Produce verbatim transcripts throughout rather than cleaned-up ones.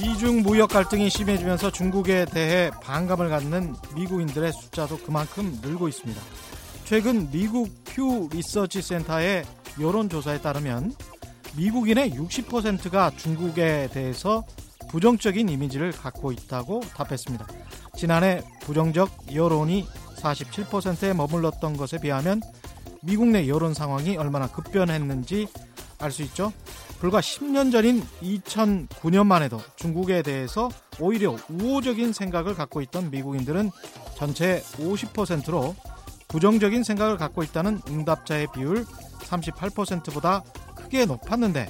미중 무역 갈등이 심해지면서 중국에 대해 반감을 갖는 미국인들의 숫자도 그만큼 늘고 있습니다. 최근 미국 퓨 리서치 센터의 여론조사에 따르면 미국인의 육십 퍼센트가 중국에 대해서 부정적인 이미지를 갖고 있다고 답했습니다. 지난해 부정적 여론이 사십칠 퍼센트에 머물렀던 것에 비하면 미국 내 여론 상황이 얼마나 급변했는지 알 수 있죠. 불과 십 년 전인 이천구 년만 해도 중국에 대해서 오히려 우호적인 생각을 갖고 있던 미국인들은 전체의 오십 퍼센트로 부정적인 생각을 갖고 있다는 응답자의 비율 삼십팔 퍼센트보다 크게 높았는데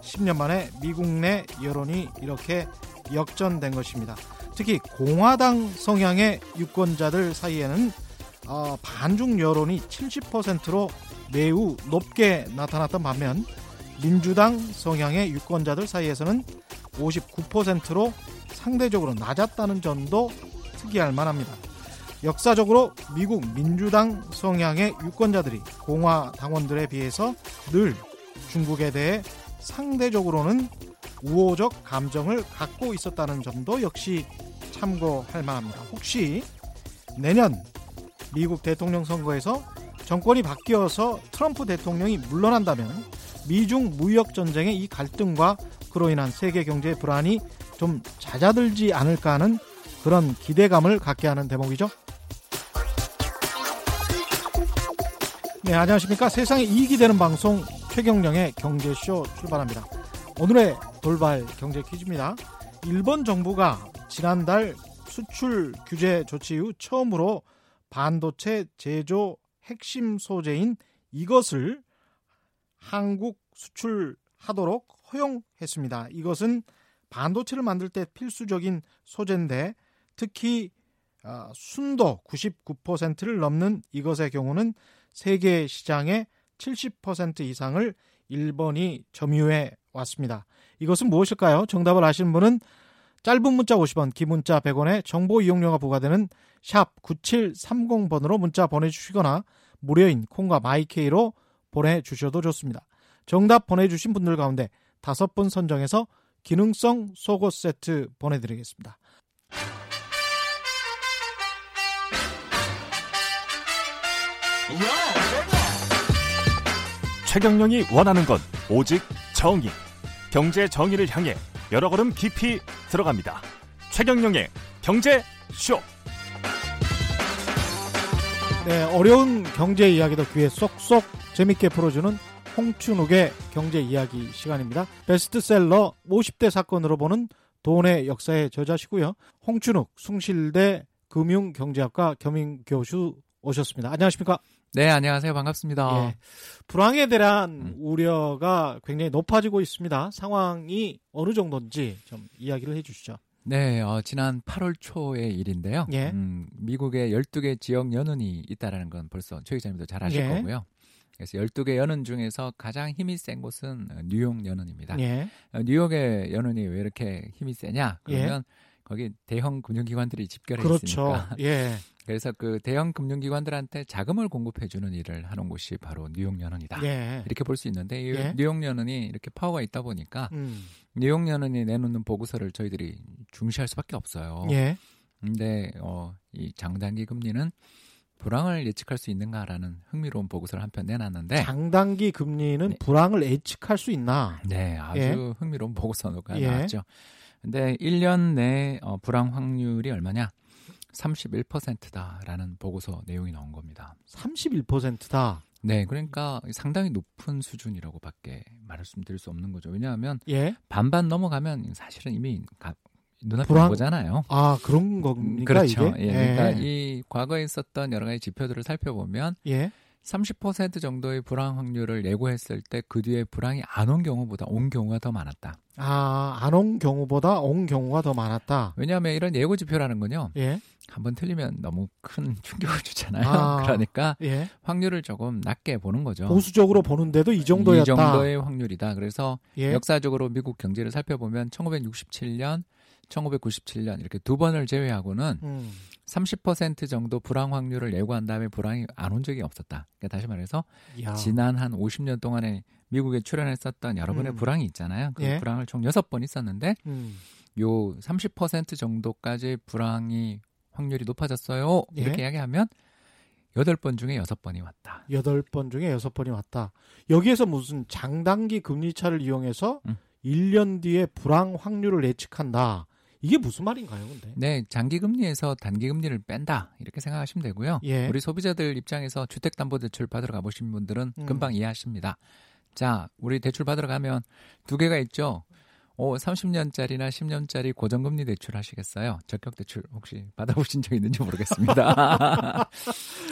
십 년 만에 미국 내 여론이 이렇게 역전된 것입니다. 특히 공화당 성향의 유권자들 사이에는 어, 반중 여론이 칠십 퍼센트로 매우 높게 나타났던 반면 민주당 성향의 유권자들 사이에서는 오십구 퍼센트로 상대적으로 낮았다는 점도 특이할 만합니다. 역사적으로 미국 민주당 성향의 유권자들이 공화당원들에 비해서 늘 중국에 대해 상대적으로는 우호적 감정을 갖고 있었다는 점도 역시 참고할 만합니다. 혹시 내년 미국 대통령 선거에서 정권이 바뀌어서 트럼프 대통령이 물러난다면 미중 무역 전쟁의 이 갈등과 그로 인한 세계 경제의 불안이 좀 잦아들지 않을까 하는 그런 기대감을 갖게 하는 대목이죠. 네, 안녕하십니까. 세상에 이익이 되는 방송 최경령의 경제쇼 출발합니다. 오늘의 돌발 경제 퀴즈입니다. 일본 정부가 지난달 수출 규제 조치 이후 처음으로 반도체 제조 핵심 소재인 이것을 한국 수출하도록 허용했습니다. 이것은 반도체를 만들 때 필수적인 소재인데 특히 순도 구십구 퍼센트를 넘는 이것의 경우는 세계 시장의 칠십 퍼센트 이상을 일본이 점유해 왔습니다. 이것은 무엇일까요? 정답을 아시는 분은 짧은 문자 오십 원, 긴 문자 백 원에 정보 이용료가 부과되는 샵 구칠삼공 번으로 문자 보내주시거나 무료인 콩과 마이케이로 보내주셔도 좋습니다. 정답 보내주신 분들 가운데 다섯 분 선정해서 기능성 속옷 세트 보내드리겠습니다. 최경영이 원하는 건 오직 정의. 경제 정의를 향해 여러 걸음 깊이 들어갑니다. 최경영의 경제쇼. 네, 어려운 경제 이야기도 귀에 쏙쏙 재밌게 풀어주는 홍춘욱의 경제 이야기 시간입니다. 베스트셀러 오십 대 사건으로 보는 돈의 역사의 저자시고요. 홍춘욱 숭실대 금융경제학과 겸임교수 오셨습니다. 안녕하십니까? 네, 안녕하세요. 반갑습니다. 예, 불황에 대한 음. 우려가 굉장히 높아지고 있습니다. 상황이 어느 정도인지 좀 이야기를 해주시죠. 네, 어, 지난 팔월 초의 일인데요. 예. 음, 미국의 열두 개 지역 연은이 있다는 건 벌써 최 기자님도 잘 아실 예. 거고요. 그래서 열두 개 연은 중에서 가장 힘이 센 곳은 뉴욕 연은입니다. 예. 뉴욕의 연은이 왜 이렇게 힘이 세냐? 그러면 예. 거기 대형 금융기관들이 집결해 그렇죠. 있으니까. 예. 그래서 그 대형 금융기관들한테 자금을 공급해주는 일을 하는 곳이 바로 뉴욕 연은이다. 예. 이렇게 볼 수 있는데 예. 뉴욕 연은이 이렇게 파워가 있다 보니까 음. 뉴욕 연은이 내놓는 보고서를 저희들이 중시할 수밖에 없어요. 그런데 예. 어, 이 장단기 금리는 불황을 예측할 수 있는가라는 흥미로운 보고서를 한편 내놨는데 장단기 금리는 네. 불황을 예측할 수 있나? 네, 아주 예. 흥미로운 보고서가 예. 나왔죠. 근데 일 년 내 어, 불황 확률이 얼마냐? 삼십일 퍼센트다라는 보고서 내용이 나온 겁니다. 삼십일 퍼센트다? 네, 그러니까 상당히 높은 수준이라고밖에 말씀드릴 수 없는 거죠. 왜냐하면 예? 반반 넘어가면 사실은 이미 가, 눈앞에 불안... 온 거잖아요. 아, 그런 겁니까? 그렇죠. 이게? 예, 그러니까 예. 이 과거에 있었던 여러 가지 지표들을 살펴보면 예. 삼십 퍼센트 정도의 불황 확률을 예고했을 때 그 뒤에 불황이 안 온 경우보다 온 경우가 더 많았다. 아, 안 온 경우보다 온 경우가 더 많았다. 왜냐하면 이런 예고 지표라는 건요. 예. 한번 틀리면 너무 큰 충격을 주잖아요. 아, 그러니까 예. 확률을 조금 낮게 보는 거죠. 보수적으로 보는데도 이 정도였다. 이 정도의 확률이다. 그래서 예. 역사적으로 미국 경제를 살펴보면 천구백육십칠 년, 천구백구십칠 년 이렇게 두 번을 제외하고는 음. 삼십 퍼센트 정도 불황 확률을 예고한 다음에 불황이 안 온 적이 없었다. 그러니까 다시 말해서 야. 지난 한 오십 년 동안에 미국에 출현했었던 여러 번의 음. 불황이 있잖아요. 그 예. 불황을 총 여섯 번 있었는데 음. 요 삼십 퍼센트 정도까지 불황이 확률이 높아졌어요. 예? 이렇게 이야기하면 여덟 번 중에 여섯 번이 왔다. 여덟 번 중에 여섯 번이 왔다. 여기에서 무슨 장단기 금리차를 이용해서 음. 일 년 뒤에 불황 확률을 예측한다. 이게 무슨 말인가요, 근데? 네, 장기 금리에서 단기 금리를 뺀다. 이렇게 생각하시면 되고요. 예. 우리 소비자들 입장에서 주택 담보 대출 받으러 가 보신 분들은 음. 금방 이해하십니다. 자, 우리 대출 받으러 가면 두 개가 있죠. 오, 삼십 년짜리나 십 년짜리 고정금리 대출 하시겠어요? 적격 대출 혹시 받아보신 적 있는지 모르겠습니다.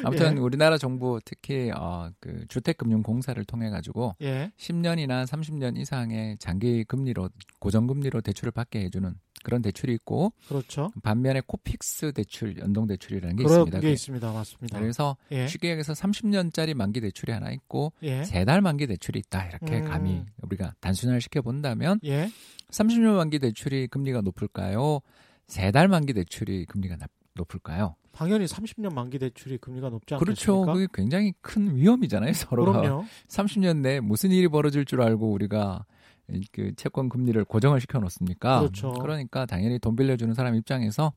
아무튼 예. 우리나라 정부 특히 어, 그 주택금융공사를 통해 가지고 예. 십 년이나 삼십 년 이상의 장기 금리로 고정금리로 대출을 받게 해주는 그런 대출이 있고, 그렇죠. 반면에 코픽스 대출, 연동 대출이라는 게 있습니다. 그런 게 있습니다, 맞습니다. 그래서 예. 쉽게 얘기해서 삼십 년짜리 만기 대출이 하나 있고, 예. 세 달 만기 대출이 있다. 이렇게 음. 감히 우리가 단순화를 시켜 본다면, 예. 삼십 년 만기 대출이 금리가 높을까요? 세 달 만기 대출이 금리가 높을까요? 당연히 삼십 년 만기 대출이 금리가 높지 않겠습니까? 그렇죠. 그게 굉장히 큰 위험이잖아요, 서로가. 그럼요. 삼십 년 내에 무슨 일이 벌어질 줄 알고 우리가 그 채권 금리를 고정을 시켜놓습니까? 그렇죠. 그러니까 당연히 돈 빌려주는 사람 입장에서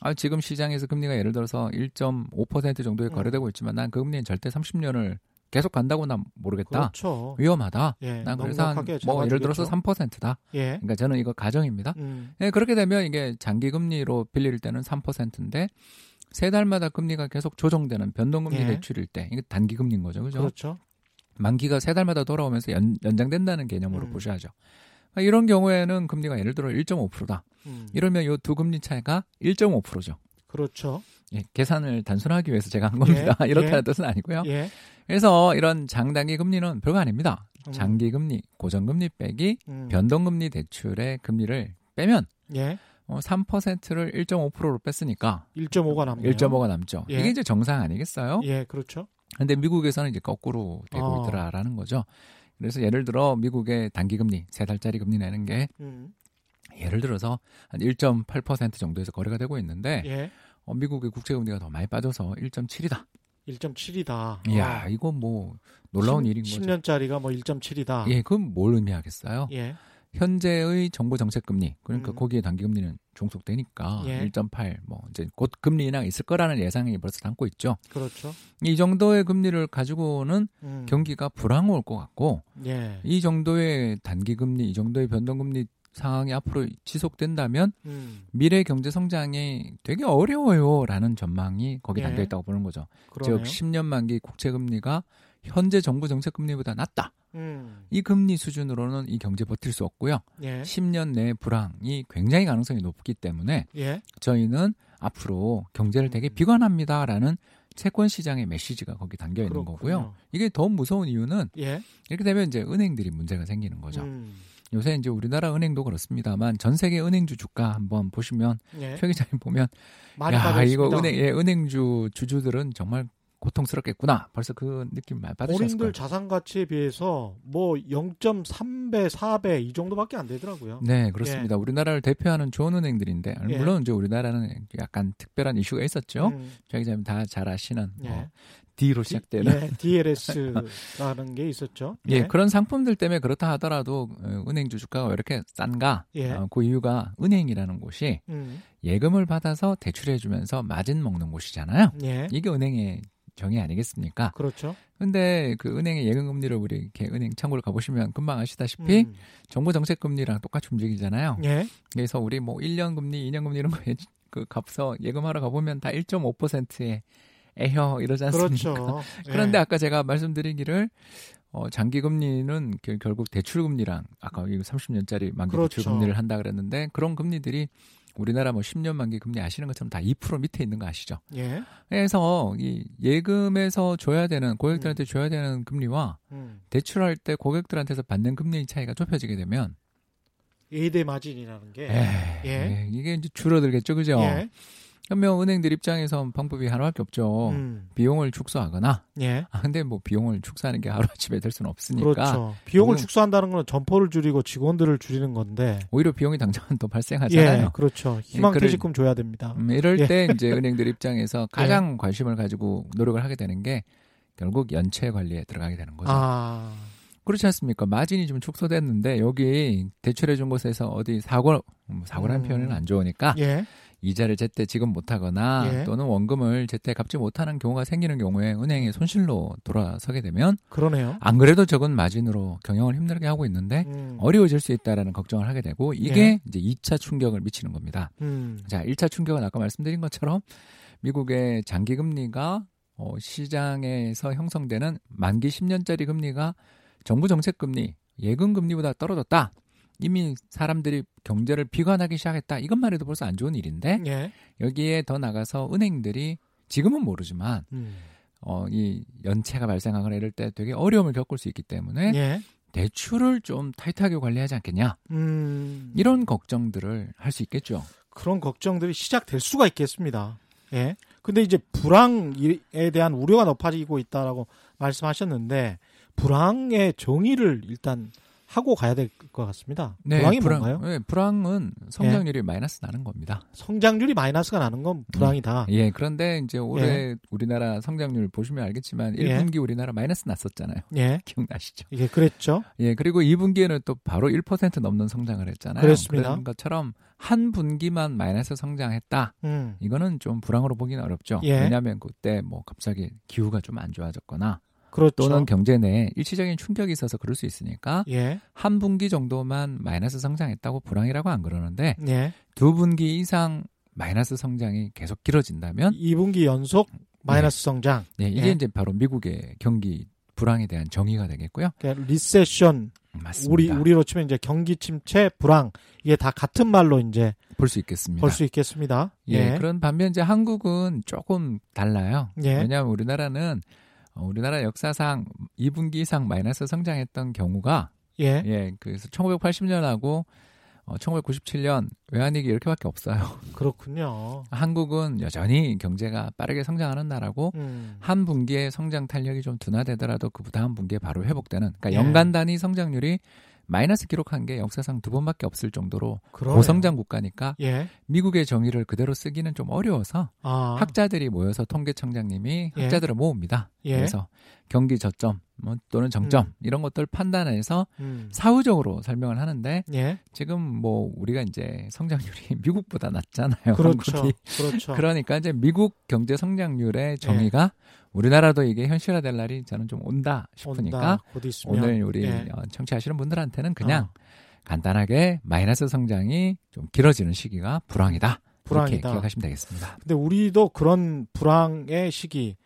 아, 지금 시장에서 금리가 예를 들어서 일 점 오 퍼센트 정도에 거래되고 있지만 난 그 금리는 절대 삼십 년을 계속 간다고 난 모르겠다. 그렇죠. 위험하다. 예, 난 그래서 한, 뭐 예를 들어서 삼 퍼센트다. 예. 그러니까 저는 이거 가정입니다. 음. 예, 그렇게 되면 이게 장기 금리로 빌릴 때는 삼 퍼센트인데 세 달마다 금리가 계속 조정되는 변동금리 예. 대출일 때 이게 단기 금리인 거죠. 그렇죠. 그렇죠. 만기가 세 달마다 돌아오면서 연, 연장된다는 개념으로 음. 보셔야죠. 그러니까 이런 경우에는 금리가 예를 들어 일 점 오 퍼센트다. 음. 이러면 이 두 금리 차이가 일 점 오 퍼센트죠. 그렇죠. 예, 계산을 단순하기 위해서 제가 한 겁니다. 예, 이렇다는 예. 뜻은 아니고요. 예. 그래서 이런 장단기 금리는 별거 아닙니다. 음. 장기 금리, 고정금리 빼기, 음. 변동금리 대출의 금리를 빼면 예. 어, 삼 퍼센트를 일 점 오 퍼센트로 뺐으니까 일 점 오가 남네요. 일 점 오가 남죠. 예. 이게 이제 정상 아니겠어요? 예, 그렇죠. 근데 미국에서는 이제 거꾸로 되고 아. 있더라라는 거죠. 그래서 예를 들어 미국의 단기금리, 세 달짜리 금리 내는 게 음. 예를 들어서 한 일 점 팔 퍼센트 정도에서 거래가 되고 있는데 예. 어, 미국의 국채금리가 더 많이 빠져서 일 점 칠이다. 일 점 칠이다. 이야, 아. 이건 뭐 놀라운 십, 일인 거죠. 십 년짜리가 뭐 일 점 칠이다. 예, 그건 뭘 의미하겠어요? 예. 현재의 정부 정책금리, 그러니까 음. 거기에 단기금리는 종속되니까 예. 일 점 팔, 뭐 이제 곧 금리 인하 있을 거라는 예상이 벌써 담고 있죠. 그렇죠. 이 정도의 금리를 가지고는 음. 경기가 불황 올 것 같고, 예. 이 정도의 단기금리, 이 정도의 변동금리 상황이 앞으로 지속된다면 음. 미래 경제 성장이 되게 어려워요라는 전망이 거기 예. 담겨 있다고 보는 거죠. 그러네요. 즉 십 년 만기 국채금리가 현재 정부 정책금리보다 낮다. 음. 이 금리 수준으로는 이 경제 버틸 수 없고요. 예. 십 년 내 불황이 굉장히 가능성이 높기 때문에 예. 저희는 앞으로 경제를 되게 비관합니다라는 채권 시장의 메시지가 거기 담겨 있는 그렇군요. 거고요. 이게 더 무서운 이유는 예. 이렇게 되면 이제 은행들이 문제가 생기는 거죠. 음. 요새 이제 우리나라 은행도 그렇습니다만 전 세계 은행주 주가 한번 보시면 예. 최 기자님 보면 야, 이거 은행 예, 은행주 주주들은 정말 고통스럽겠구나. 벌써 그 느낌 많이 받으셨을 거예요. 본인들 자산 가치에 비해서 뭐 영 점 삼 배, 사 배 이 정도밖에 안 되더라고요. 네, 그렇습니다. 예. 우리나라를 대표하는 좋은 은행들인데 물론 예. 이제 우리나라는 약간 특별한 이슈가 있었죠. 음. 저희 기자님 다 잘 아시는 예. 뭐 D로 시작되는 예, 디 엘 에스라는 게 있었죠. 예. 예, 그런 상품들 때문에 그렇다 하더라도 은행주 주가가 왜 이렇게 싼가? 예. 어, 그 이유가 은행이라는 곳이 음. 예금을 받아서 대출해주면서 마진 먹는 곳이잖아요. 예. 이게 은행의 정의 아니겠습니까? 그렇죠. 근데 그 은행의 예금금리를 우리 이렇게 은행 창구를 가보시면 금방 아시다시피 음. 정부 정책금리랑 똑같이 움직이잖아요. 예. 그래서 우리 뭐 일 년 금리, 이 년 금리 이런 거에 그 값서 예금하러 가보면 다 일 점 오 퍼센트에 에혀 이러지 않습니까? 그렇죠. 그런데 예. 아까 제가 말씀드리기를 어, 장기금리는 그, 결국 대출금리랑 아까 삼십 년짜리 만기 그렇죠. 대출금리를 한다 그랬는데 그런 금리들이 우리나라 뭐 십 년 만기 금리 아시는 것처럼 다 이 퍼센트 밑에 있는 거 아시죠? 예. 그래서 이 예금에서 줘야 되는 고객들한테 음. 줘야 되는 금리와 음. 대출할 때 고객들한테서 받는 금리의 차이가 좁혀지게 되면 예대 마진이라는 게 에이, 예. 이게 이제 줄어들겠죠, 그죠? 예. 그러면 은행들 입장에선 방법이 하나밖에 없죠. 음. 비용을 축소하거나. 예. 아, 근데 뭐 비용을 축소하는 게 하루아침에 될 수는 없으니까. 그렇죠. 비용을 축소한다는 건 점포를 줄이고 직원들을 줄이는 건데. 오히려 비용이 당장은 더 발생하잖아요. 예, 그렇죠. 희망퇴직금 줘야 됩니다. 음, 이럴 예. 때 이제 은행들 입장에서 가장 예. 관심을 가지고 노력을 하게 되는 게 결국 연체 관리에 들어가게 되는 거죠. 아. 그렇지 않습니까? 마진이 좀 축소됐는데 여기 대출해준 곳에서 어디 사고, 사고라는 음. 표현은 안 좋으니까 예. 이자를 제때 지급 못하거나 예. 또는 원금을 제때 갚지 못하는 경우가 생기는 경우에 은행이 손실로 돌아서게 되면 그러네요. 안 그래도 적은 마진으로 경영을 힘들게 하고 있는데 음. 어려워질 수 있다라는 걱정을 하게 되고 이게 예. 이제 이 차 충격을 미치는 겁니다. 음. 자, 일 차 충격은 아까 말씀드린 것처럼 미국의 장기금리가 어, 시장에서 형성되는 만기 십 년짜리 금리가 정부 정책금리, 예금금리보다 떨어졌다. 이미 사람들이 경제를 비관하기 시작했다. 이것만 해도 벌써 안 좋은 일인데 예. 여기에 더 나가서 은행들이 지금은 모르지만 음. 어, 이 연체가 발생하거나 이럴 때 되게 어려움을 겪을 수 있기 때문에 예. 대출을 좀 타이트하게 관리하지 않겠냐. 음. 이런 걱정들을 할 수 있겠죠. 그런 걱정들이 시작될 수가 있겠습니다. 예. 근데 이제 불황에 대한 우려가 높아지고 있다라고 말씀하셨는데 불황의 정의를 일단 하고 가야 될 것 같습니다. 네, 불황이 불황, 뭔가요? 네, 불황은 성장률이 예. 마이너스 나는 겁니다. 성장률이 마이너스가 나는 건 불황이다. 음, 예, 그런데 이제 올해 예. 우리나라 성장률 보시면 알겠지만 일 분기 예. 우리나라 마이너스 났었잖아요. 예. 기억나시죠? 예, 그랬죠. 예, 그리고 이 분기에는 또 바로 일 퍼센트 넘는 성장을 했잖아요. 그렇습니다. 그런 것처럼 한 분기만 마이너스 성장했다. 음. 이거는 좀 불황으로 보기는 어렵죠. 예. 왜냐하면 그때 뭐 갑자기 기후가 좀 안 좋아졌거나 그렇죠. 또는 경제 내에 일시적인 충격이 있어서 그럴 수 있으니까 예. 한 분기 정도만 마이너스 성장했다고 불황이라고 안 그러는데 예. 두 분기 이상 마이너스 성장이 계속 길어진다면 이 분기 연속 마이너스 네. 성장. 네, 이게 예. 이제 바로 미국의 경기 불황에 대한 정의가 되겠고요. 그러니까 리세션, 맞습니다. 우리 우리로 치면 이제 경기 침체, 불황 이게 다 같은 말로 이제 볼 수 있겠습니다. 볼 수 있겠습니다. 예. 예. 그런 반면 이제 한국은 조금 달라요. 예. 왜냐하면 우리나라는 우리나라 역사상 이 분기 이상 마이너스 성장했던 경우가 예, 예 그래서 천구백팔십 년하고 어, 천구백구십칠 년 외환위기 이렇게밖에 없어요. 그렇군요. 한국은 여전히 경제가 빠르게 성장하는 나라고 음. 한 분기에 성장 탄력이 좀 둔화되더라도 그 다음 분기에 바로 회복되는 그러니까 예. 연간 단위 성장률이 마이너스 기록한 게 역사상 두 번밖에 없을 정도로 그러네요. 고성장 국가니까 예. 미국의 정의를 그대로 쓰기는 좀 어려워서 아. 학자들이 모여서 통계청장님이 예. 학자들을 모읍니다. 예. 그래서 경기 저점 또는 정점 음. 이런 것들을 판단해서 음. 사후적으로 설명을 하는데 예. 지금 뭐 우리가 이제 성장률이 미국보다 낮잖아요. 그렇죠. 한국이. 그렇죠. 그러니까 이제 미국 경제 성장률의 정의가 예. 우리나라도 이게 현실화될 날이 저는 좀 온다 싶으니까 온다. 오늘 우리 예. 청취하시는 분들한테는 그냥 어. 간단하게 마이너스 성장이 좀 길어지는 시기가 불황이다. 불황이다. 이렇게 기억하시면 되겠습니다. 근데 우리도 그런 불황의 시기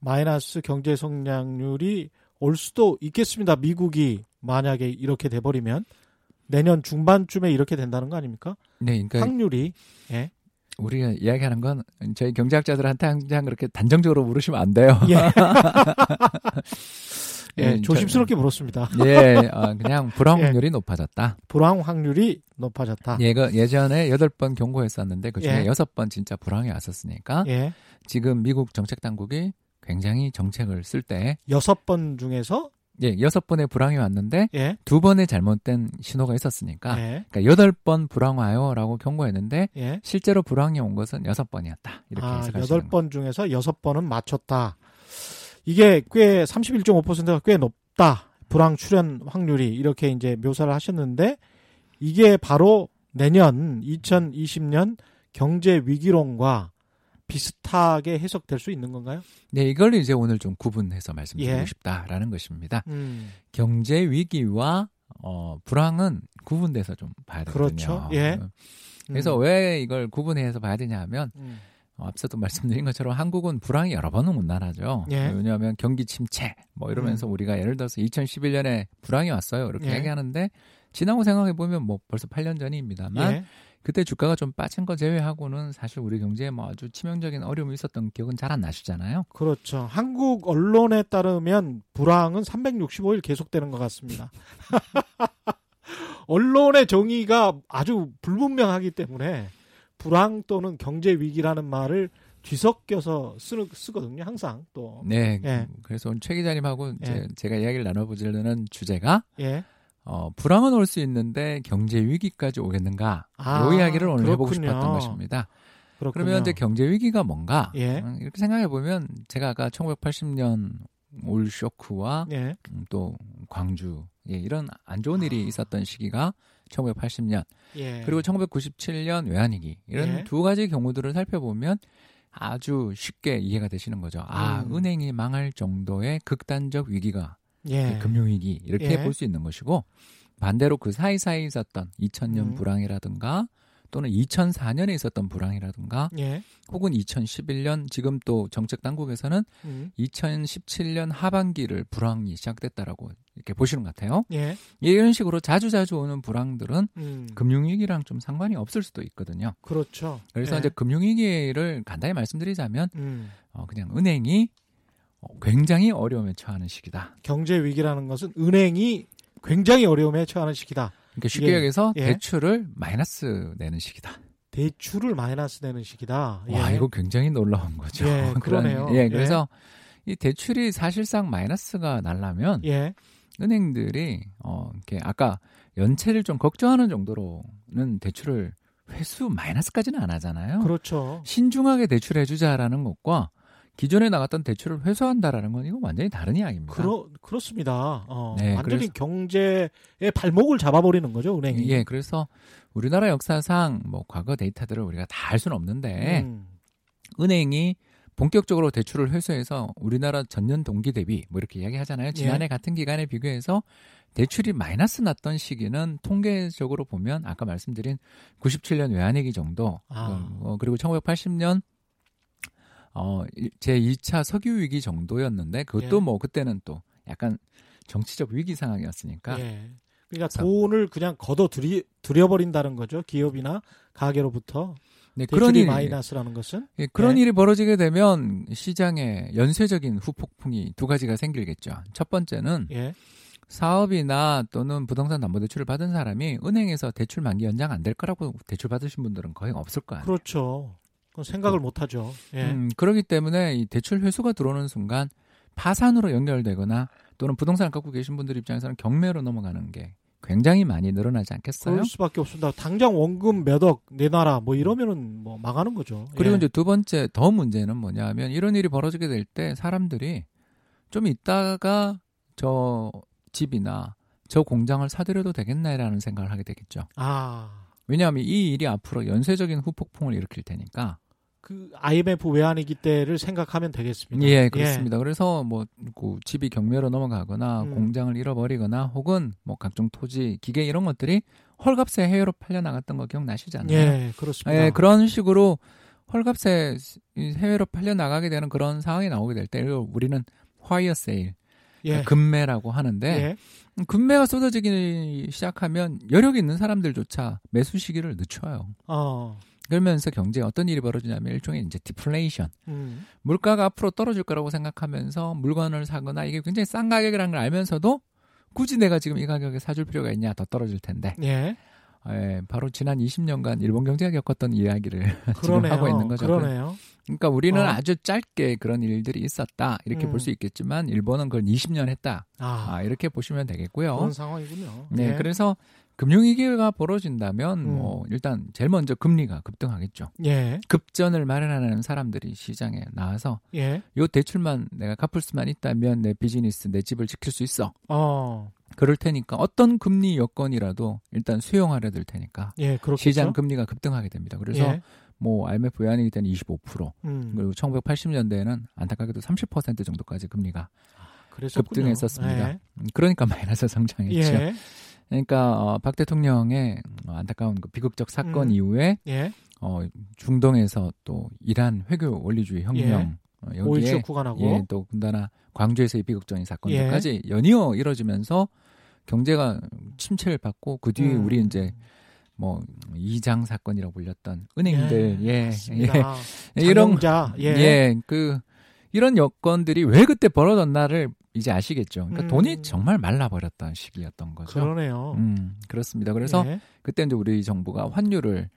마이너스 경제 성장률이 올 수도 있겠습니다. 미국이 만약에 이렇게 돼버리면 내년 중반쯤에 이렇게 된다는 거 아닙니까? 네, 그러니까 확률이 예. 우리가 이야기하는 건 저희 경제학자들한테 항상 그렇게 단정적으로 물으시면 안 돼요. 예. 예, 예, 조심스럽게 저, 물었습니다. 예, 어, 그냥 불황 확률이 예. 높아졌다. 불황 확률이 높아졌다. 예, 그 예전에 여덟 번 경고했었는데 그중에 예. 여섯 번 진짜 불황이 왔었으니까 예. 지금 미국 정책 당국이 굉장히 정책을 쓸 때 여섯 번 중에서 예 여섯 번의 불황이 왔는데 예. 두 번의 잘못된 신호가 있었으니까 예. 그러니까 여덟 번 불황 와요라고 경고했는데 예. 실제로 불황이 온 것은 여섯 번이었다 이렇게 아, 해석하시는 여덟 번 중에서 여섯 번은 맞췄다. 이게 꽤 삼십일 점 오 퍼센트가 꽤 높다. 불황 출현 확률이 이렇게 이제 묘사를 하셨는데 이게 바로 내년 이천이십 년 경제 위기론과 비슷하게 해석될 수 있는 건가요? 네, 이걸 이제 오늘 좀 구분해서 말씀드리고 예. 싶다라는 것입니다. 음. 경제 위기와 어, 불황은 구분돼서 좀 봐야 되거든요. 그렇죠. 예. 음. 그래서 왜 이걸 구분해서 봐야 되냐 하면 음. 어, 앞서도 말씀드린 것처럼 한국은 불황이 여러 번은 온난하죠. 예. 왜냐하면 경기 침체 뭐 이러면서 음. 우리가 예를 들어서 이천십일 년에 불황이 왔어요. 이렇게 예. 얘기하는데 지나고 생각해보면 뭐 벌써 팔 년 전입니다만 예. 그때 주가가 좀 빠진 거 제외하고는 사실 우리 경제에 뭐 아주 치명적인 어려움이 있었던 기억은 잘 안 나시잖아요. 그렇죠. 한국 언론에 따르면 불황은 삼백육십오 일 계속되는 것 같습니다. 언론의 정의가 아주 불분명하기 때문에 불황 또는 경제 위기라는 말을 뒤섞여서 쓰, 쓰거든요. 항상 또. 네. 예. 그래서 오늘 최 기자님하고 예. 이제 제가 이야기를 나눠보려는 주제가 예. 어, 불황은 올 수 있는데 경제 위기까지 오겠는가? 아, 이 이야기를 오늘 그렇군요. 해보고 싶었던 것입니다. 그렇군요. 그러면 이제 경제 위기가 뭔가? 예. 이렇게 생각해 보면 제가 아까 천구백팔십 년 올쇼크와 예. 음, 또 광주 예, 이런 안 좋은 일이 아. 있었던 시기가 천구백팔십 년 예. 그리고 천구백구십칠 년 외환위기 이런 예. 두 가지 경우들을 살펴보면 아주 쉽게 이해가 되시는 거죠. 아 음. 은행이 망할 정도의 극단적 위기가 예. 금융위기 이렇게 예. 볼 수 있는 것이고 반대로 그 사이사이에 있었던 이천 년 음. 불황이라든가 또는 이천사 년에 있었던 불황이라든가 예. 혹은 이천십일 년 지금 또 정책 당국에서는 음. 이천십칠 년 하반기를 불황이 시작됐다라고 이렇게 보시는 것 같아요. 예. 이런 식으로 자주 자주 오는 불황들은 음. 금융위기랑 좀 상관이 없을 수도 있거든요. 그렇죠. 그래서 예. 이제 금융위기를 간단히 말씀드리자면 음. 어, 그냥 은행이 굉장히 어려움에 처하는 시기다. 경제 위기라는 것은 은행이 굉장히 어려움에 처하는 시기다. 그러니까 쉽게 예. 얘기해서 예. 대출을 마이너스 내는 시기다. 대출을 마이너스 내는 시기다. 예. 와, 이거 굉장히 놀라운 거죠. 예, 그러네요. 그런, 예, 그래서 예. 이 대출이 사실상 마이너스가 나려면 예. 은행들이 어, 이렇게 아까 연체를 좀 걱정하는 정도로는 대출을 회수 마이너스까지는 안 하잖아요. 그렇죠. 신중하게 대출해주자라는 것과 기존에 나갔던 대출을 회수한다라는 건 이거 완전히 다른 이야기입니다. 그러, 그렇습니다. 어, 네, 완전히 그래서, 경제의 발목을 잡아버리는 거죠, 은행이. 예, 그래서 우리나라 역사상 뭐 과거 데이터들을 우리가 다 알 수는 없는데 음. 은행이 본격적으로 대출을 회수해서 우리나라 전년 동기 대비 뭐 이렇게 이야기하잖아요. 지난해 예. 같은 기간에 비교해서 대출이 마이너스 났던 시기는 통계적으로 보면 아까 말씀드린 구십칠 년 외환위기 정도 아. 어, 그리고 천구백팔십 년 어, 제이 차 석유위기 정도였는데 그것도 예. 뭐 그때는 또 약간 정치적 위기 상황이었으니까 예. 그러니까 돈을 그냥 걷어들여버린다는 거죠. 기업이나 가게로부터 네, 그런 일이 마이너스라는 것은 예, 그런 예. 일이 벌어지게 되면 시장에 연쇄적인 후폭풍이 두 가지가 생기겠죠. 첫 번째는 예. 사업이나 또는 부동산 담보대출을 받은 사람이 은행에서 대출 만기 연장 안 될 거라고 대출 받으신 분들은 거의 없을 거 아니에요. 그렇죠. 생각을 그, 못하죠. 예. 음, 그렇기 때문에 이 대출 회수가 들어오는 순간 파산으로 연결되거나 또는 부동산을 갖고 계신 분들 입장에서는 경매로 넘어가는 게 굉장히 많이 늘어나지 않겠어요? 그럴 수밖에 없습니다. 당장 원금 몇 억 내놔라 뭐 이러면은 뭐 망하는 거죠. 예. 그리고 이제 두 번째 더 문제는 뭐냐면 이런 일이 벌어지게 될 때 사람들이 좀 있다가 저 집이나 저 공장을 사들여도 되겠나라는 생각을 하게 되겠죠. 아. 왜냐하면 이 일이 앞으로 연쇄적인 후폭풍을 일으킬 테니까. 그 아이엠에프 외환위기 때를 생각하면 되겠습니다. 예, 그렇습니다. 예. 그래서 뭐 그 집이 경매로 넘어가거나 음. 공장을 잃어버리거나 혹은 뭐 각종 토지, 기계 이런 것들이 헐값에 해외로 팔려 나갔던 거 기억나시지 않나요? 예, 그렇습니다. 예, 그런 식으로 헐값에 해외로 팔려 나가게 되는 그런 상황이 나오게 될 때 우리는 화이어 세일, 예. 급매라고 하는데 예. 급매가 쏟아지기 시작하면 여력이 있는 사람들조차 매수 시기를 늦춰요. 어. 그러면서 경제에 어떤 일이 벌어지냐면 일종의 이제 디플레이션. 음. 물가가 앞으로 떨어질 거라고 생각하면서 물건을 사거나 이게 굉장히 싼 가격이라는 걸 알면서도 굳이 내가 지금 이 가격에 사줄 필요가 있냐, 더 떨어질 텐데. 예. 예, 바로 지난 이십 년간 일본 경제가 겪었던 이야기를 지금 하고 있는 거죠. 그러네요. 그러니까 우리는 어. 아주 짧게 그런 일들이 있었다 이렇게 음. 볼 수 있겠지만 일본은 그걸 이십 년 했다. 아, 아 이렇게 보시면 되겠고요. 그런 상황이군요. 네, 예. 그래서 금융위기가 벌어진다면 음. 뭐 일단 제일 먼저 금리가 급등하겠죠. 예. 급전을 마련하는 사람들이 시장에 나와서 예. 요 대출만 내가 갚을 수만 있다면 내 비즈니스, 내 집을 지킬 수 있어. 어. 그럴 테니까 어떤 금리 여건이라도 일단 수용하려 들 테니까 예, 시장 금리가 급등하게 됩니다. 그래서 예. 뭐 아이엠에프 외환위기 때는 이십오 퍼센트 음. 그리고 천구백팔십 년대에는 안타깝게도 삼십 퍼센트 정도까지 금리가 아, 급등했었습니다. 예. 그러니까 마이너스 성장했죠. 예. 그러니까 어, 박 대통령의 안타까운 그 비극적 사건 음. 이후에 예. 어, 중동에서 또 이란 회교 원리주의 혁명 예. 어, 여기에 예, 또 군다나 광주에서의 비극적인 사건들까지 예. 연이어 이뤄지면서 경제가 침체를 받고 그 뒤에 음. 우리 이제 뭐 이장 사건이라고 불렸던 은행들 예, 예, 예. 이런 예. 예, 그 이런 여건들이 왜 그때 벌어졌나를 이제 아시겠죠. 그러니까 음. 돈이 정말 말라버렸던 시기였던 거죠. 그러네요. 음, 그렇습니다. 그래서 예. 그때 이제 우리 정부가 환율을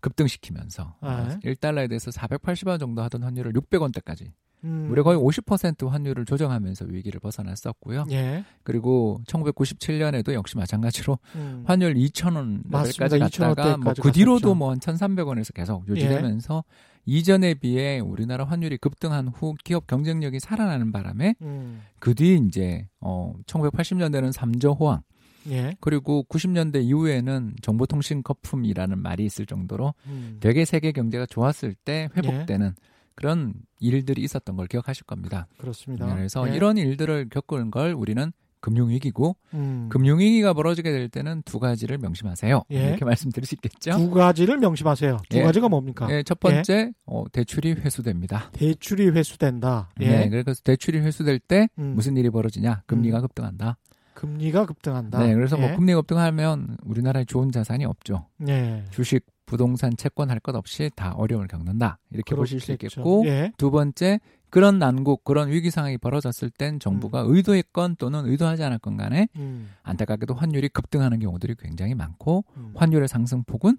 급등시키면서 아. 일 달러에 대해서 사백팔십 원 정도 하던 환율을 육백 원대까지 음. 무려 거의 오십 퍼센트 환율을 조정하면서 위기를 벗어났었고요. 예. 그리고 천구백구십칠 년에도 역시 마찬가지로 음. 환율 이천 원 레벨까지 갔다가 뭐 그 뒤로도 뭐 천삼백 원에서 계속 유지되면서 예. 이전에 비해 우리나라 환율이 급등한 후 기업 경쟁력이 살아나는 바람에 음. 그 뒤 이제 어, 천구백팔십 년대는 삼 저 호황 예. 그리고 구십 년대 이후에는 정보통신 거품이라는 말이 있을 정도로 음. 되게 세계 경제가 좋았을 때 회복되는 예. 그런 일들이 있었던 걸 기억하실 겁니다. 그렇습니다. 그래서 예. 이런 일들을 겪은 걸 우리는 금융위기고 음. 금융위기가 벌어지게 될 때는 두 가지를 명심하세요. 예. 이렇게 말씀드릴 수 있겠죠. 두 가지를 명심하세요. 두 예. 가지가 뭡니까? 예. 첫 번째 예. 어, 대출이 회수됩니다. 대출이 회수된다. 예. 네. 그래서 대출이 회수될 때 음. 무슨 일이 벌어지냐. 금리가 음. 급등한다. 금리가 급등한다. 네, 그래서 예. 뭐 금리 급등하면 우리나라에 좋은 자산이 없죠. 예. 주식, 부동산, 채권 할 것 없이 다 어려움을 겪는다. 이렇게 그렇겠죠. 보실 수 있겠고 예. 두 번째, 그런 난국, 그런 위기 상황이 벌어졌을 땐 정부가 음. 의도했건 또는 의도하지 않았건 간에 음. 안타깝게도 환율이 급등하는 경우들이 굉장히 많고 음. 환율의 상승폭은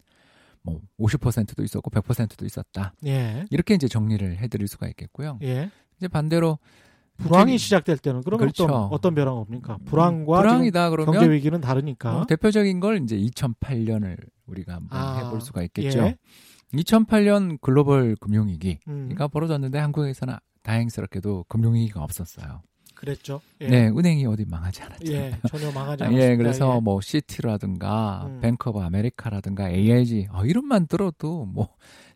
뭐 오십 퍼센트도 있었고 백 퍼센트도 있었다. 예. 이렇게 이제 정리를 해드릴 수가 있겠고요. 예. 이제 반대로 불황이 시작될 때는 그러면 그렇죠. 또 어떤 변화가 옵니까? 불황과 불황이다, 그러면 경제 위기는 다르니까. 어, 대표적인 걸 이제 이천팔 년을 우리가 한번 아, 해볼 수가 있겠죠. 예. 이천팔 년 글로벌 금융위기가 음. 벌어졌는데 한국에서는 다행스럽게도 금융위기가 없었어요. 그랬죠. 예. 네, 은행이 어디 망하지 않았죠. 예, 전혀 망하지 않았습니다. 예, 그래서 예. 뭐 시티라든가 음. 뱅크 오브 아메리카라든가 에이아이지 어, 이름만 들어도 뭐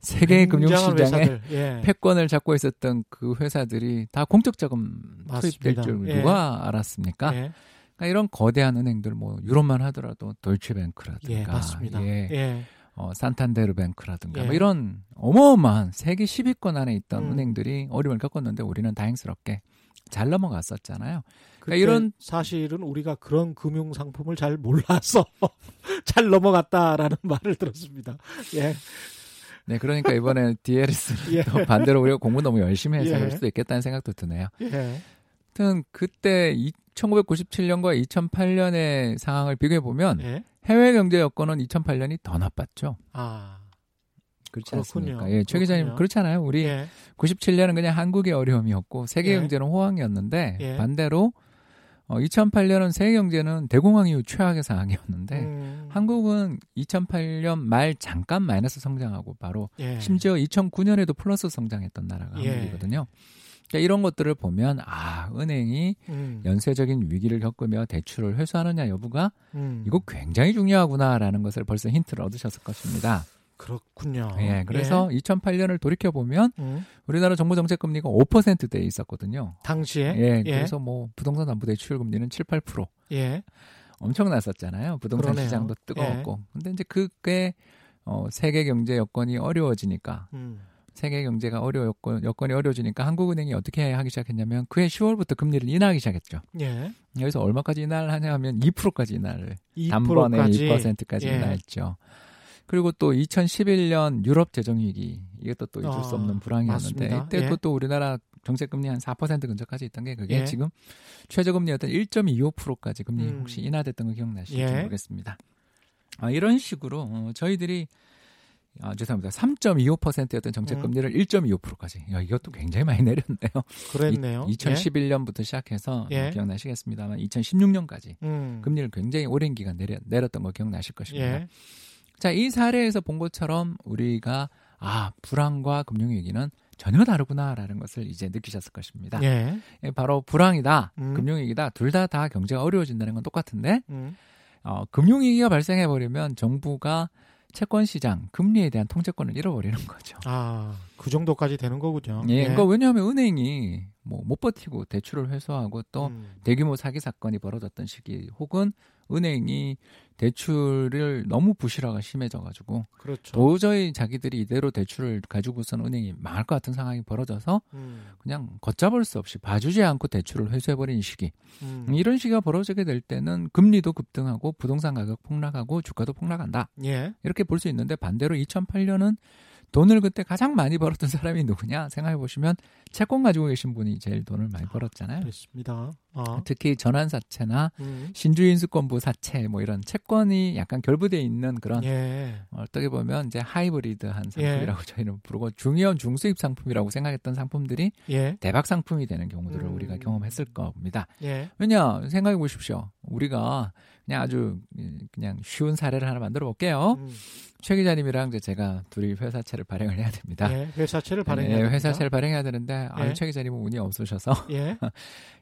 세계 금융시장에 예. 패권을 잡고 있었던 그 회사들이 다 공적 자금 투입될 줄 예. 누가 알았습니까? 예. 그러니까 이런 거대한 은행들 뭐 유럽만 하더라도 돌체뱅크라든가 예, 맞습니다. 예. 예. 어, 산탄데르뱅크라든가 예. 뭐 이런 어마어마한 세계 십 위권 안에 있던 음. 은행들이 어려움을 겪었는데 우리는 다행스럽게 잘 넘어갔었잖아요. 그러니까 이런 사실은 우리가 그런 금융 상품을 잘 몰라서 잘 넘어갔다라는 말을 들었습니다. 예. 네, 그러니까 이번에 디엘에스는 예. 또 반대로 우리가 공부 너무 열심히 해서 예. 할 수도 있겠다는 생각도 드네요. 예. 하여튼 그때 천구백구십칠 년과 이천팔 년의 상황을 비교해 보면 예. 해외 경제 여건은 이천팔 년이 더 나빴죠. 아. 그렇지 그렇군요. 않습니까? 예, 최 기자님 그렇잖아요. 우리 예. 구십칠 년은 그냥 한국의 어려움이었고 세계 예. 경제는 호황이었는데 예. 반대로 어, 이천팔 년은 세계 경제는 대공황 이후 최악의 상황이었는데 음. 한국은 이천팔 년 말 잠깐 마이너스 성장하고 바로 예. 심지어 이천구 년에도 플러스 성장했던 나라가 예. 한국이거든요. 그러니까 이런 것들을 보면 아 은행이 음. 연쇄적인 위기를 겪으며 대출을 회수하느냐 여부가 음. 이거 굉장히 중요하구나라는 것을 벌써 힌트를 얻으셨을 것입니다. 그렇군요. 예, 그래서 예. 이천팔 년을 돌이켜 보면 음. 우리나라 정부 정책 금리가 오 퍼센트대에 있었거든요. 당시에. 예, 예. 그래서 뭐 부동산 담보 대출 금리는 칠, 팔 퍼센트. 예. 엄청났었잖아요. 부동산 그러네요. 시장도 뜨거웠고. 예. 근데 이제 그게 어, 세계 경제 여건이 어려워지니까 음. 세계 경제가 어려 여건, 여건이 어려워지니까 한국은행이 어떻게 하기 시작했냐면 그해 시월부터 금리를 인하하기 시작했죠. 예. 여기서 얼마까지 인하를 하냐 하면 이 퍼센트까지 인하를 이 퍼센트까지. 단번에 이 퍼센트까지 예. 인하했죠. 그리고 또 이천십일 년 유럽 재정위기 이것도 또 잊을 수 없는 아, 불황이었는데 맞습니다. 이때 예. 또, 또 우리나라 정책금리 한 사 퍼센트 근처까지 있던 게 그게 예. 지금 최저금리였던 일 점 이오 퍼센트까지 금리 음. 혹시 인하됐던 거 기억나실지 예. 모르겠습니다. 아, 이런 식으로 어, 저희들이 아, 죄송합니다. 삼 점 이오 퍼센트였던 정책금리를 음. 일 점 이오 퍼센트까지. 야, 이것도 굉장히 많이 내렸네요. 그랬네요. 이, 이천십일 년부터 예. 시작해서 예. 기억나시겠습니다만 이천십육 년까지 음. 금리를 굉장히 오랜 기간 내려, 내렸던 거 기억나실 것입니다. 예. 자, 이 사례에서 본 것처럼 우리가 아 불황과 금융위기는 전혀 다르구나라는 것을 이제 느끼셨을 것입니다. 예. 예, 바로 불황이다, 음. 금융위기다 둘 다 다 경제가 어려워진다는 건 똑같은데 음. 어, 금융위기가 발생해버리면 정부가 채권시장 금리에 대한 통제권을 잃어버리는 거죠. 아, 그 정도까지 되는 거군요. 예, 예. 그러니까 왜냐하면 은행이 뭐 못 버티고 대출을 회수하고 또 음. 대규모 사기 사건이 벌어졌던 시기 혹은 은행이 대출을 너무 부실화가 심해져가지고 그렇죠. 도저히 자기들이 이대로 대출을 가지고선 은행이 망할 것 같은 상황이 벌어져서 음. 그냥 걷잡을 수 없이 봐주지 않고 대출을 회수해버린 시기 음. 이런 시기가 벌어지게 될 때는 금리도 급등하고 부동산 가격 폭락하고 주가도 폭락한다 예. 이렇게 볼 수 있는데 반대로 이천팔 년은 돈을 그때 가장 많이 벌었던 사람이 누구냐 생각해 보시면 채권 가지고 계신 분이 제일 돈을 많이 벌었잖아요. 아, 그렇습니다. 아. 특히 전환사채나 음. 신주인수권부 사채 뭐 이런 채권이 약간 결부되어 있는 그런 예. 어떻게 보면 이제 하이브리드한 상품이라고 예. 저희는 부르고 중위험 중수입 상품이라고 생각했던 상품들이 예. 대박 상품이 되는 경우들을 음. 우리가 경험했을 겁니다. 예. 왜냐 생각해 보십시오. 우리가 그냥 아주 그냥 쉬운 사례를 하나 만들어 볼게요. 음. 최 기자님이랑 이제 제가 둘이 회사채를 발행을 해야 됩니다. 예, 회사채를 발행해야 됩니다. 예, 회사채를 발행해야 되는데 예. 아, 최 기자님은 운이 없으셔서 예.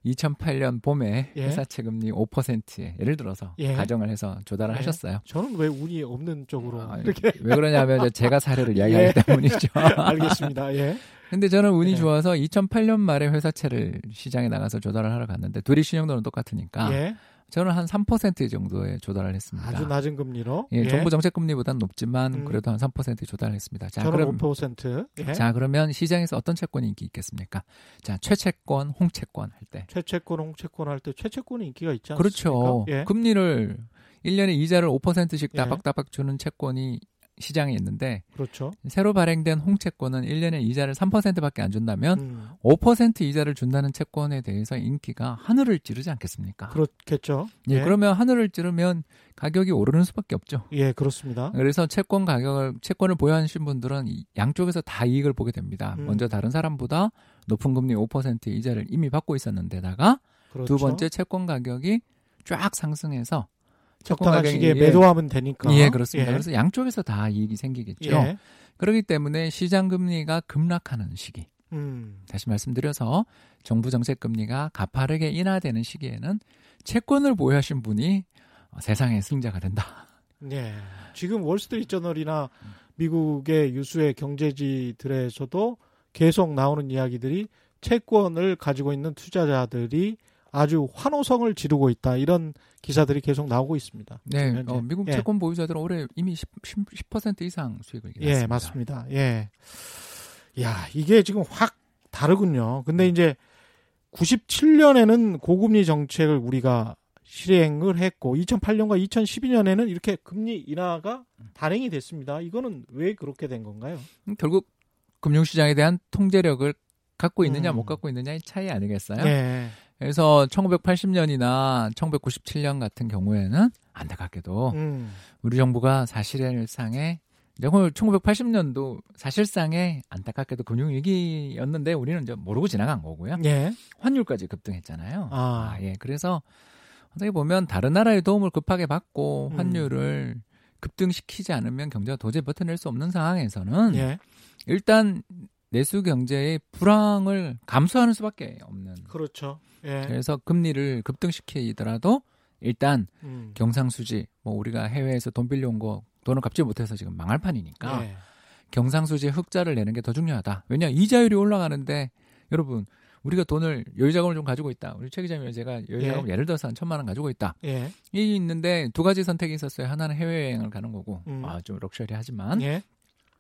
이천팔 년 봄에 예. 회사채 금리 오 퍼센트에 예를 들어서 예. 가정을 해서 조달을 예. 하셨어요. 저는 왜 운이 없는 쪽으로 아, 이렇게 왜 그러냐면 제가 사례를 이야기하기 예. 때문이죠. 알겠습니다. 예. 근데 저는 운이 예. 좋아서 이천팔 년 말에 회사채를 시장에 나가서 조달을 하러 갔는데 둘이 신용도는 똑같으니까 예. 저는 한 삼 퍼센트 정도에 조달을 했습니다. 아주 낮은 금리로? 예, 예. 정부 정책 금리보다는 높지만 음. 그래도 한 삼 퍼센트 조달을 했습니다. 자, 그럼 오 퍼센트. 예. 자, 그러면 시장에서 어떤 채권이 인기 있겠습니까? 자, 최채권, 홍채권 할 때. 최채권, 홍채권 할 때 최채권이 인기가 있지 않습니까? 그렇죠. 예. 금리를 일 년에 이자를 오 퍼센트씩 따박따박 주는 채권이 시장에 있는데 그렇죠. 새로 발행된 홍채권은 일 년에 이자를 삼 퍼센트밖에 안 준다면 음. 오 퍼센트 이자를 준다는 채권에 대해서 인기가 하늘을 찌르지 않겠습니까? 그렇겠죠. 예, 예. 그러면 하늘을 찌르면 가격이 오르는 수밖에 없죠. 예, 그렇습니다. 그래서 채권 가격을 채권을 보유하신 분들은 양쪽에서 다 이익을 보게 됩니다. 음. 먼저 다른 사람보다 높은 금리 오 퍼센트 이자를 이미 받고 있었는데다가 그렇죠. 두 번째 채권 가격이 쫙 상승해서 적당한 시기에 매도하면 되니까. 예, 그렇습니다. 예. 그래서 양쪽에서 다 이익이 생기겠죠. 예. 그렇기 때문에 시장 금리가 급락하는 시기. 음. 다시 말씀드려서 정부 정책 금리가 가파르게 인하되는 시기에는 채권을 보유하신 분이 세상의 승자가 된다. 예. 지금 월스트리트저널이나 미국의 유수의 경제지들에서도 계속 나오는 이야기들이 채권을 가지고 있는 투자자들이 아주 환호성을 지르고 있다. 이런 기사들이 계속 나오고 있습니다. 네, 어, 미국 채권 예. 보유자들은 올해 이미 십 퍼센트 이상 수익을 기록했습니다. 예, 맞습니다. 예, 야 이게 지금 확 다르군요. 근데 이제 구십칠 년에는 고금리 정책을 우리가 실행을 했고 이천팔 년과 이천십이 년에는 이렇게 금리 인하가 단행이 됐습니다. 이거는 왜 그렇게 된 건가요? 음, 결국 금융시장에 대한 통제력을 갖고 있느냐 음. 못 갖고 있느냐의 차이 아니겠어요? 예. 그래서 천구백팔십 년이나 천구백구십칠 년 같은 경우에는 안타깝게도 음. 우리 정부가 사실상의 천구백팔십 년도 사실상의 안타깝게도 금융위기였는데 우리는 이제 모르고 지나간 거고요. 예. 환율까지 급등했잖아요. 아. 아, 예. 그래서 어떻게 보면 다른 나라의 도움을 급하게 받고 음. 환율을 급등시키지 않으면 경제가 도저히 버텨낼 수 없는 상황에서는 예. 일단 내수 경제의 불황을 감수하는 수밖에 없는. 그렇죠. 예. 그래서 금리를 급등시키더라도 일단 음. 경상수지, 뭐 우리가 해외에서 돈 빌려온 거 돈을 갚지 못해서 지금 망할 판이니까 예. 경상수지에 흑자를 내는 게 더 중요하다. 왜냐 이자율이 올라가는데 여러분 우리가 돈을 여유자금을 좀 가지고 있다. 우리 최 기자님은 제가 여유자금 예. 예를 들어서 한 천만 원 가지고 있다. 예. 이 있는데 두 가지 선택이 있었어요. 하나는 해외여행을 가는 거고 음. 아, 좀 럭셔리하지만. 예.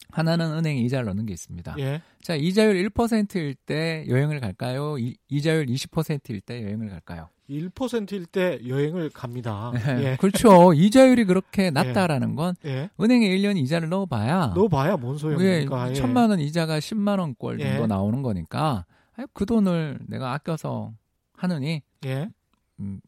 하나는 은행에 이자를 넣는 게 있습니다. 예. 자, 이자율 일 퍼센트일 때 여행을 갈까요? 이, 이자율 이십 퍼센트일 때 여행을 갈까요? 일 퍼센트일 때 여행을 갑니다. 네, 예. 그렇죠. 이자율이 그렇게 낮다라는 건 예. 은행에 일 년 이자를 넣어봐야 넣어봐야 뭔 소용입니까? 예. 천만 원 이자가 십만 원꼴 정도 예. 나오는 거니까 그 돈을 내가 아껴서 하느니 예. 음,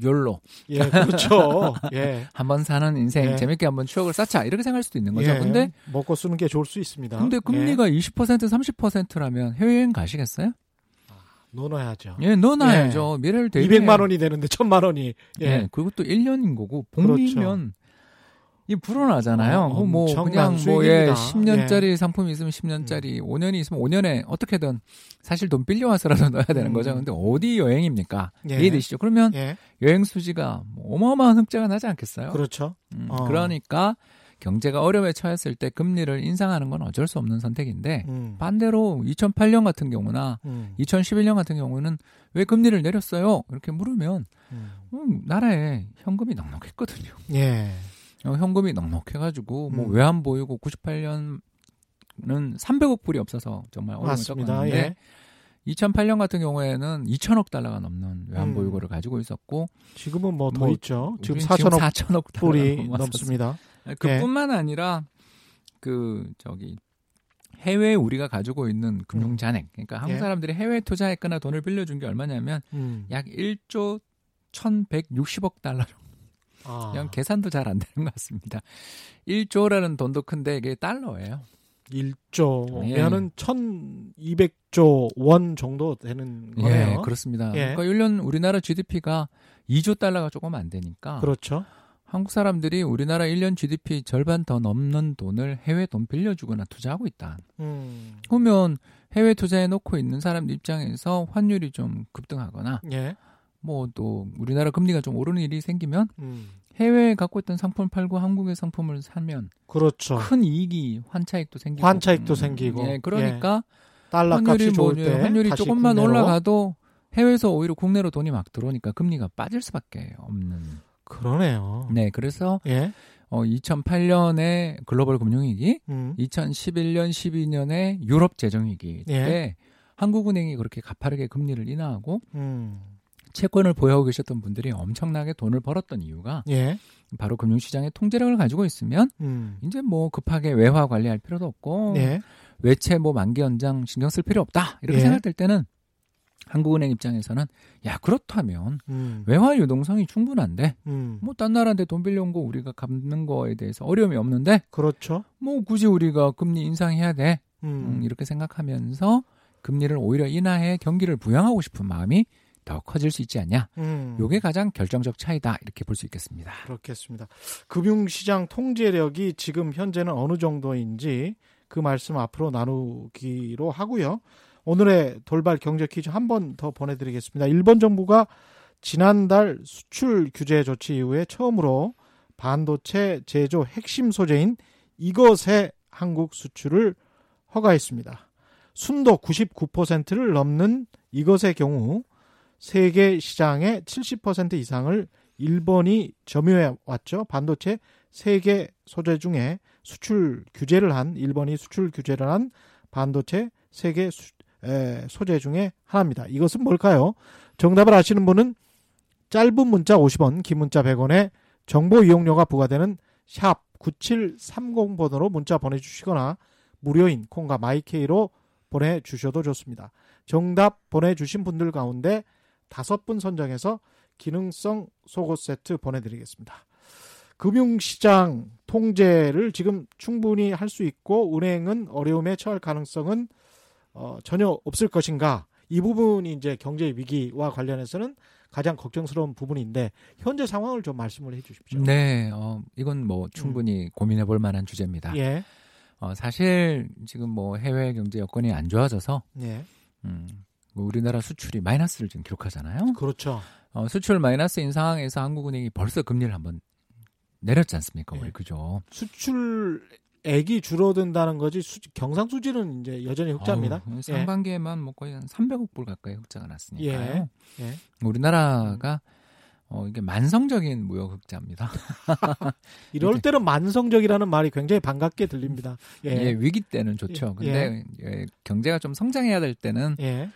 욜로. 예, 그렇죠. 예. 한번 사는 인생, 예. 재밌게 한번 추억을 쌓자. 이렇게 생각할 수도 있는 거죠. 예. 근데. 먹고 쓰는 게 좋을 수 있습니다. 근데 금리가 예. 이십 퍼센트, 삼십 퍼센트라면 해외여행 가시겠어요? 아, 넣어놔야죠. 예, 넣어놔야죠. 예. 미래를 대비. 이백만 원이 되는데, 천만 원이. 예. 예. 그리고 또 일 년인 거고, 복리면. 이 불어나잖아요. 어, 뭐 그냥 뭐 예, 십 년짜리 예. 상품이 있으면 십 년짜리, 음. 오 년이 있으면 오 년에 어떻게든 사실 돈 빌려와서라도 넣어야 되는 거죠. 근데 어디 여행입니까? 예. 이해되시죠? 그러면 예. 여행 수지가 뭐 어마어마한 흑자가 나지 않겠어요? 그렇죠. 음, 어. 그러니까 경제가 어려움에 처했을 때 금리를 인상하는 건 어쩔 수 없는 선택인데 음. 반대로 이천팔 년 같은 경우나 음. 이천십일 년 같은 경우는 왜 금리를 내렸어요? 이렇게 물으면 음. 음, 나라에 현금이 넉넉했거든요. 예. 어, 현금이 넉넉해가지고 뭐 외환 보유고 구십팔 년은 삼백억 불이 없어서 정말 어려움을 겪었는데 예. 이천팔 년 같은 경우에는 이천억 달러가 넘는 외환 음. 보유고를 가지고 있었고 지금은 뭐 더 뭐 있죠. 지금 사천억 불이 넘습니다. 그뿐만 아니라 그 저기 해외에 우리가 가지고 있는 금융 잔액, 그러니까 한국 사람들이 해외에 투자했거나 돈을 빌려준 게 얼마냐면 음. 약 일조 천백육십억 달러. 아. 그냥 계산도 잘 안 되는 것 같습니다. 일 조라는 돈도 큰데 이게 달러예요. 일 조면은 예. 천이백조 원 정도 되는 거예요. 예, 그렇습니다. 예. 그러니까 일 년 우리나라 지디피가 이조 달러가 조금 안 되니까. 그렇죠. 한국 사람들이 우리나라 일 년 지디피 절반 더 넘는 돈을 해외 돈 빌려주거나 투자하고 있다. 음. 그러면 해외 투자해 놓고 있는 사람 입장에서 환율이 좀 급등하거나 예. 뭐 또 우리나라 금리가 좀 오르는 일이 생기면 음. 해외에 갖고 있던 상품을 팔고 한국의 상품을 사면 그렇죠. 큰 이익이 환차익도 생기고 환차익도 음, 생기고 예, 그러니까 예. 환율이, 뭐, 환율이 조금만 국내로? 올라가도 해외에서 오히려 국내로 돈이 막 들어오니까 금리가 빠질 수밖에 없는 그러네요. 네, 그래서 예? 어, 이천팔 년에 글로벌 금융위기, 음. 이천십일 년, 십이 년에 유럽 재정위기 예? 때 한국은행이 그렇게 가파르게 금리를 인하하고 음. 채권을 보유하고 계셨던 분들이 엄청나게 돈을 벌었던 이유가 예. 바로 금융시장의 통제력을 가지고 있으면 음. 이제 뭐 급하게 외화 관리할 필요도 없고 예. 외채 뭐 만기 연장 신경 쓸 필요 없다 이렇게 예. 생각될 때는 한국은행 입장에서는 야 그렇다면 음. 외화 유동성이 충분한데 음. 뭐 딴 나라한테 돈 빌려온 거 우리가 갚는 거에 대해서 어려움이 없는데 그렇죠. 뭐 굳이 우리가 금리 인상해야 돼 음. 음, 이렇게 생각하면서 금리를 오히려 인하해 경기를 부양하고 싶은 마음이 더 커질 수 있지 않냐. 이게 음. 가장 결정적 차이다. 이렇게 볼 수 있겠습니다. 그렇겠습니다. 금융시장 통제력이 지금 현재는 어느 정도인지 그 말씀 앞으로 나누기로 하고요. 오늘의 돌발 경제 퀴즈 한 번 더 보내드리겠습니다. 일본 정부가 지난달 수출 규제 조치 이후에 처음으로 반도체 제조 핵심 소재인 이것의 한국 수출을 허가했습니다. 순도 구십구 퍼센트를 넘는 이것의 경우 세계 시장의 칠십 퍼센트 이상을 일본이 점유해 왔죠. 반도체 세 개 소재 중에 수출 규제를 한 일본이 수출 규제를 한 반도체 세 개 수, 에, 소재 중에 하나입니다. 이것은 뭘까요? 정답을 아시는 분은 짧은 문자 오십 원, 긴 문자 백 원에 정보 이용료가 부과되는 샵 구칠삼공 번호로 문자 보내주시거나 무료인 콩과 마이케이로 보내주셔도 좋습니다. 정답 보내주신 분들 가운데 다섯 분 선정해서 기능성 속옷 세트 보내드리겠습니다. 금융시장 통제를 지금 충분히 할 수 있고 은행은 어려움에 처할 가능성은 어, 전혀 없을 것인가. 이 부분이 이제 경제 위기와 관련해서는 가장 걱정스러운 부분인데 현재 상황을 좀 말씀을 해주십시오. 네, 어, 이건 뭐 충분히 음. 고민해볼 만한 주제입니다. 예. 어, 사실 지금 뭐 해외 경제 여건이 안 좋아져서 예. 음. 우리나라 수출이 마이너스를 지금 기록하잖아요. 그렇죠. 어, 수출 마이너스인 상황에서 한국은행이 벌써 금리를 한번 내렸지 않습니까? 네. 그죠. 수출액이 줄어든다는 거지 수, 경상수지는 이제 여전히 흑자입니다. 어, 상반기에만 예. 뭐 거의 한 삼백억 불 가까이 흑자가 났으니까요. 예. 예. 우리나라가 어, 이게 만성적인 무역 흑자입니다. 이럴 때는 만성적이라는 말이 굉장히 반갑게 들립니다. 예, 예 위기 때는 좋죠. 근데 예. 예, 경제가 좀 성장해야 될 때는. 예.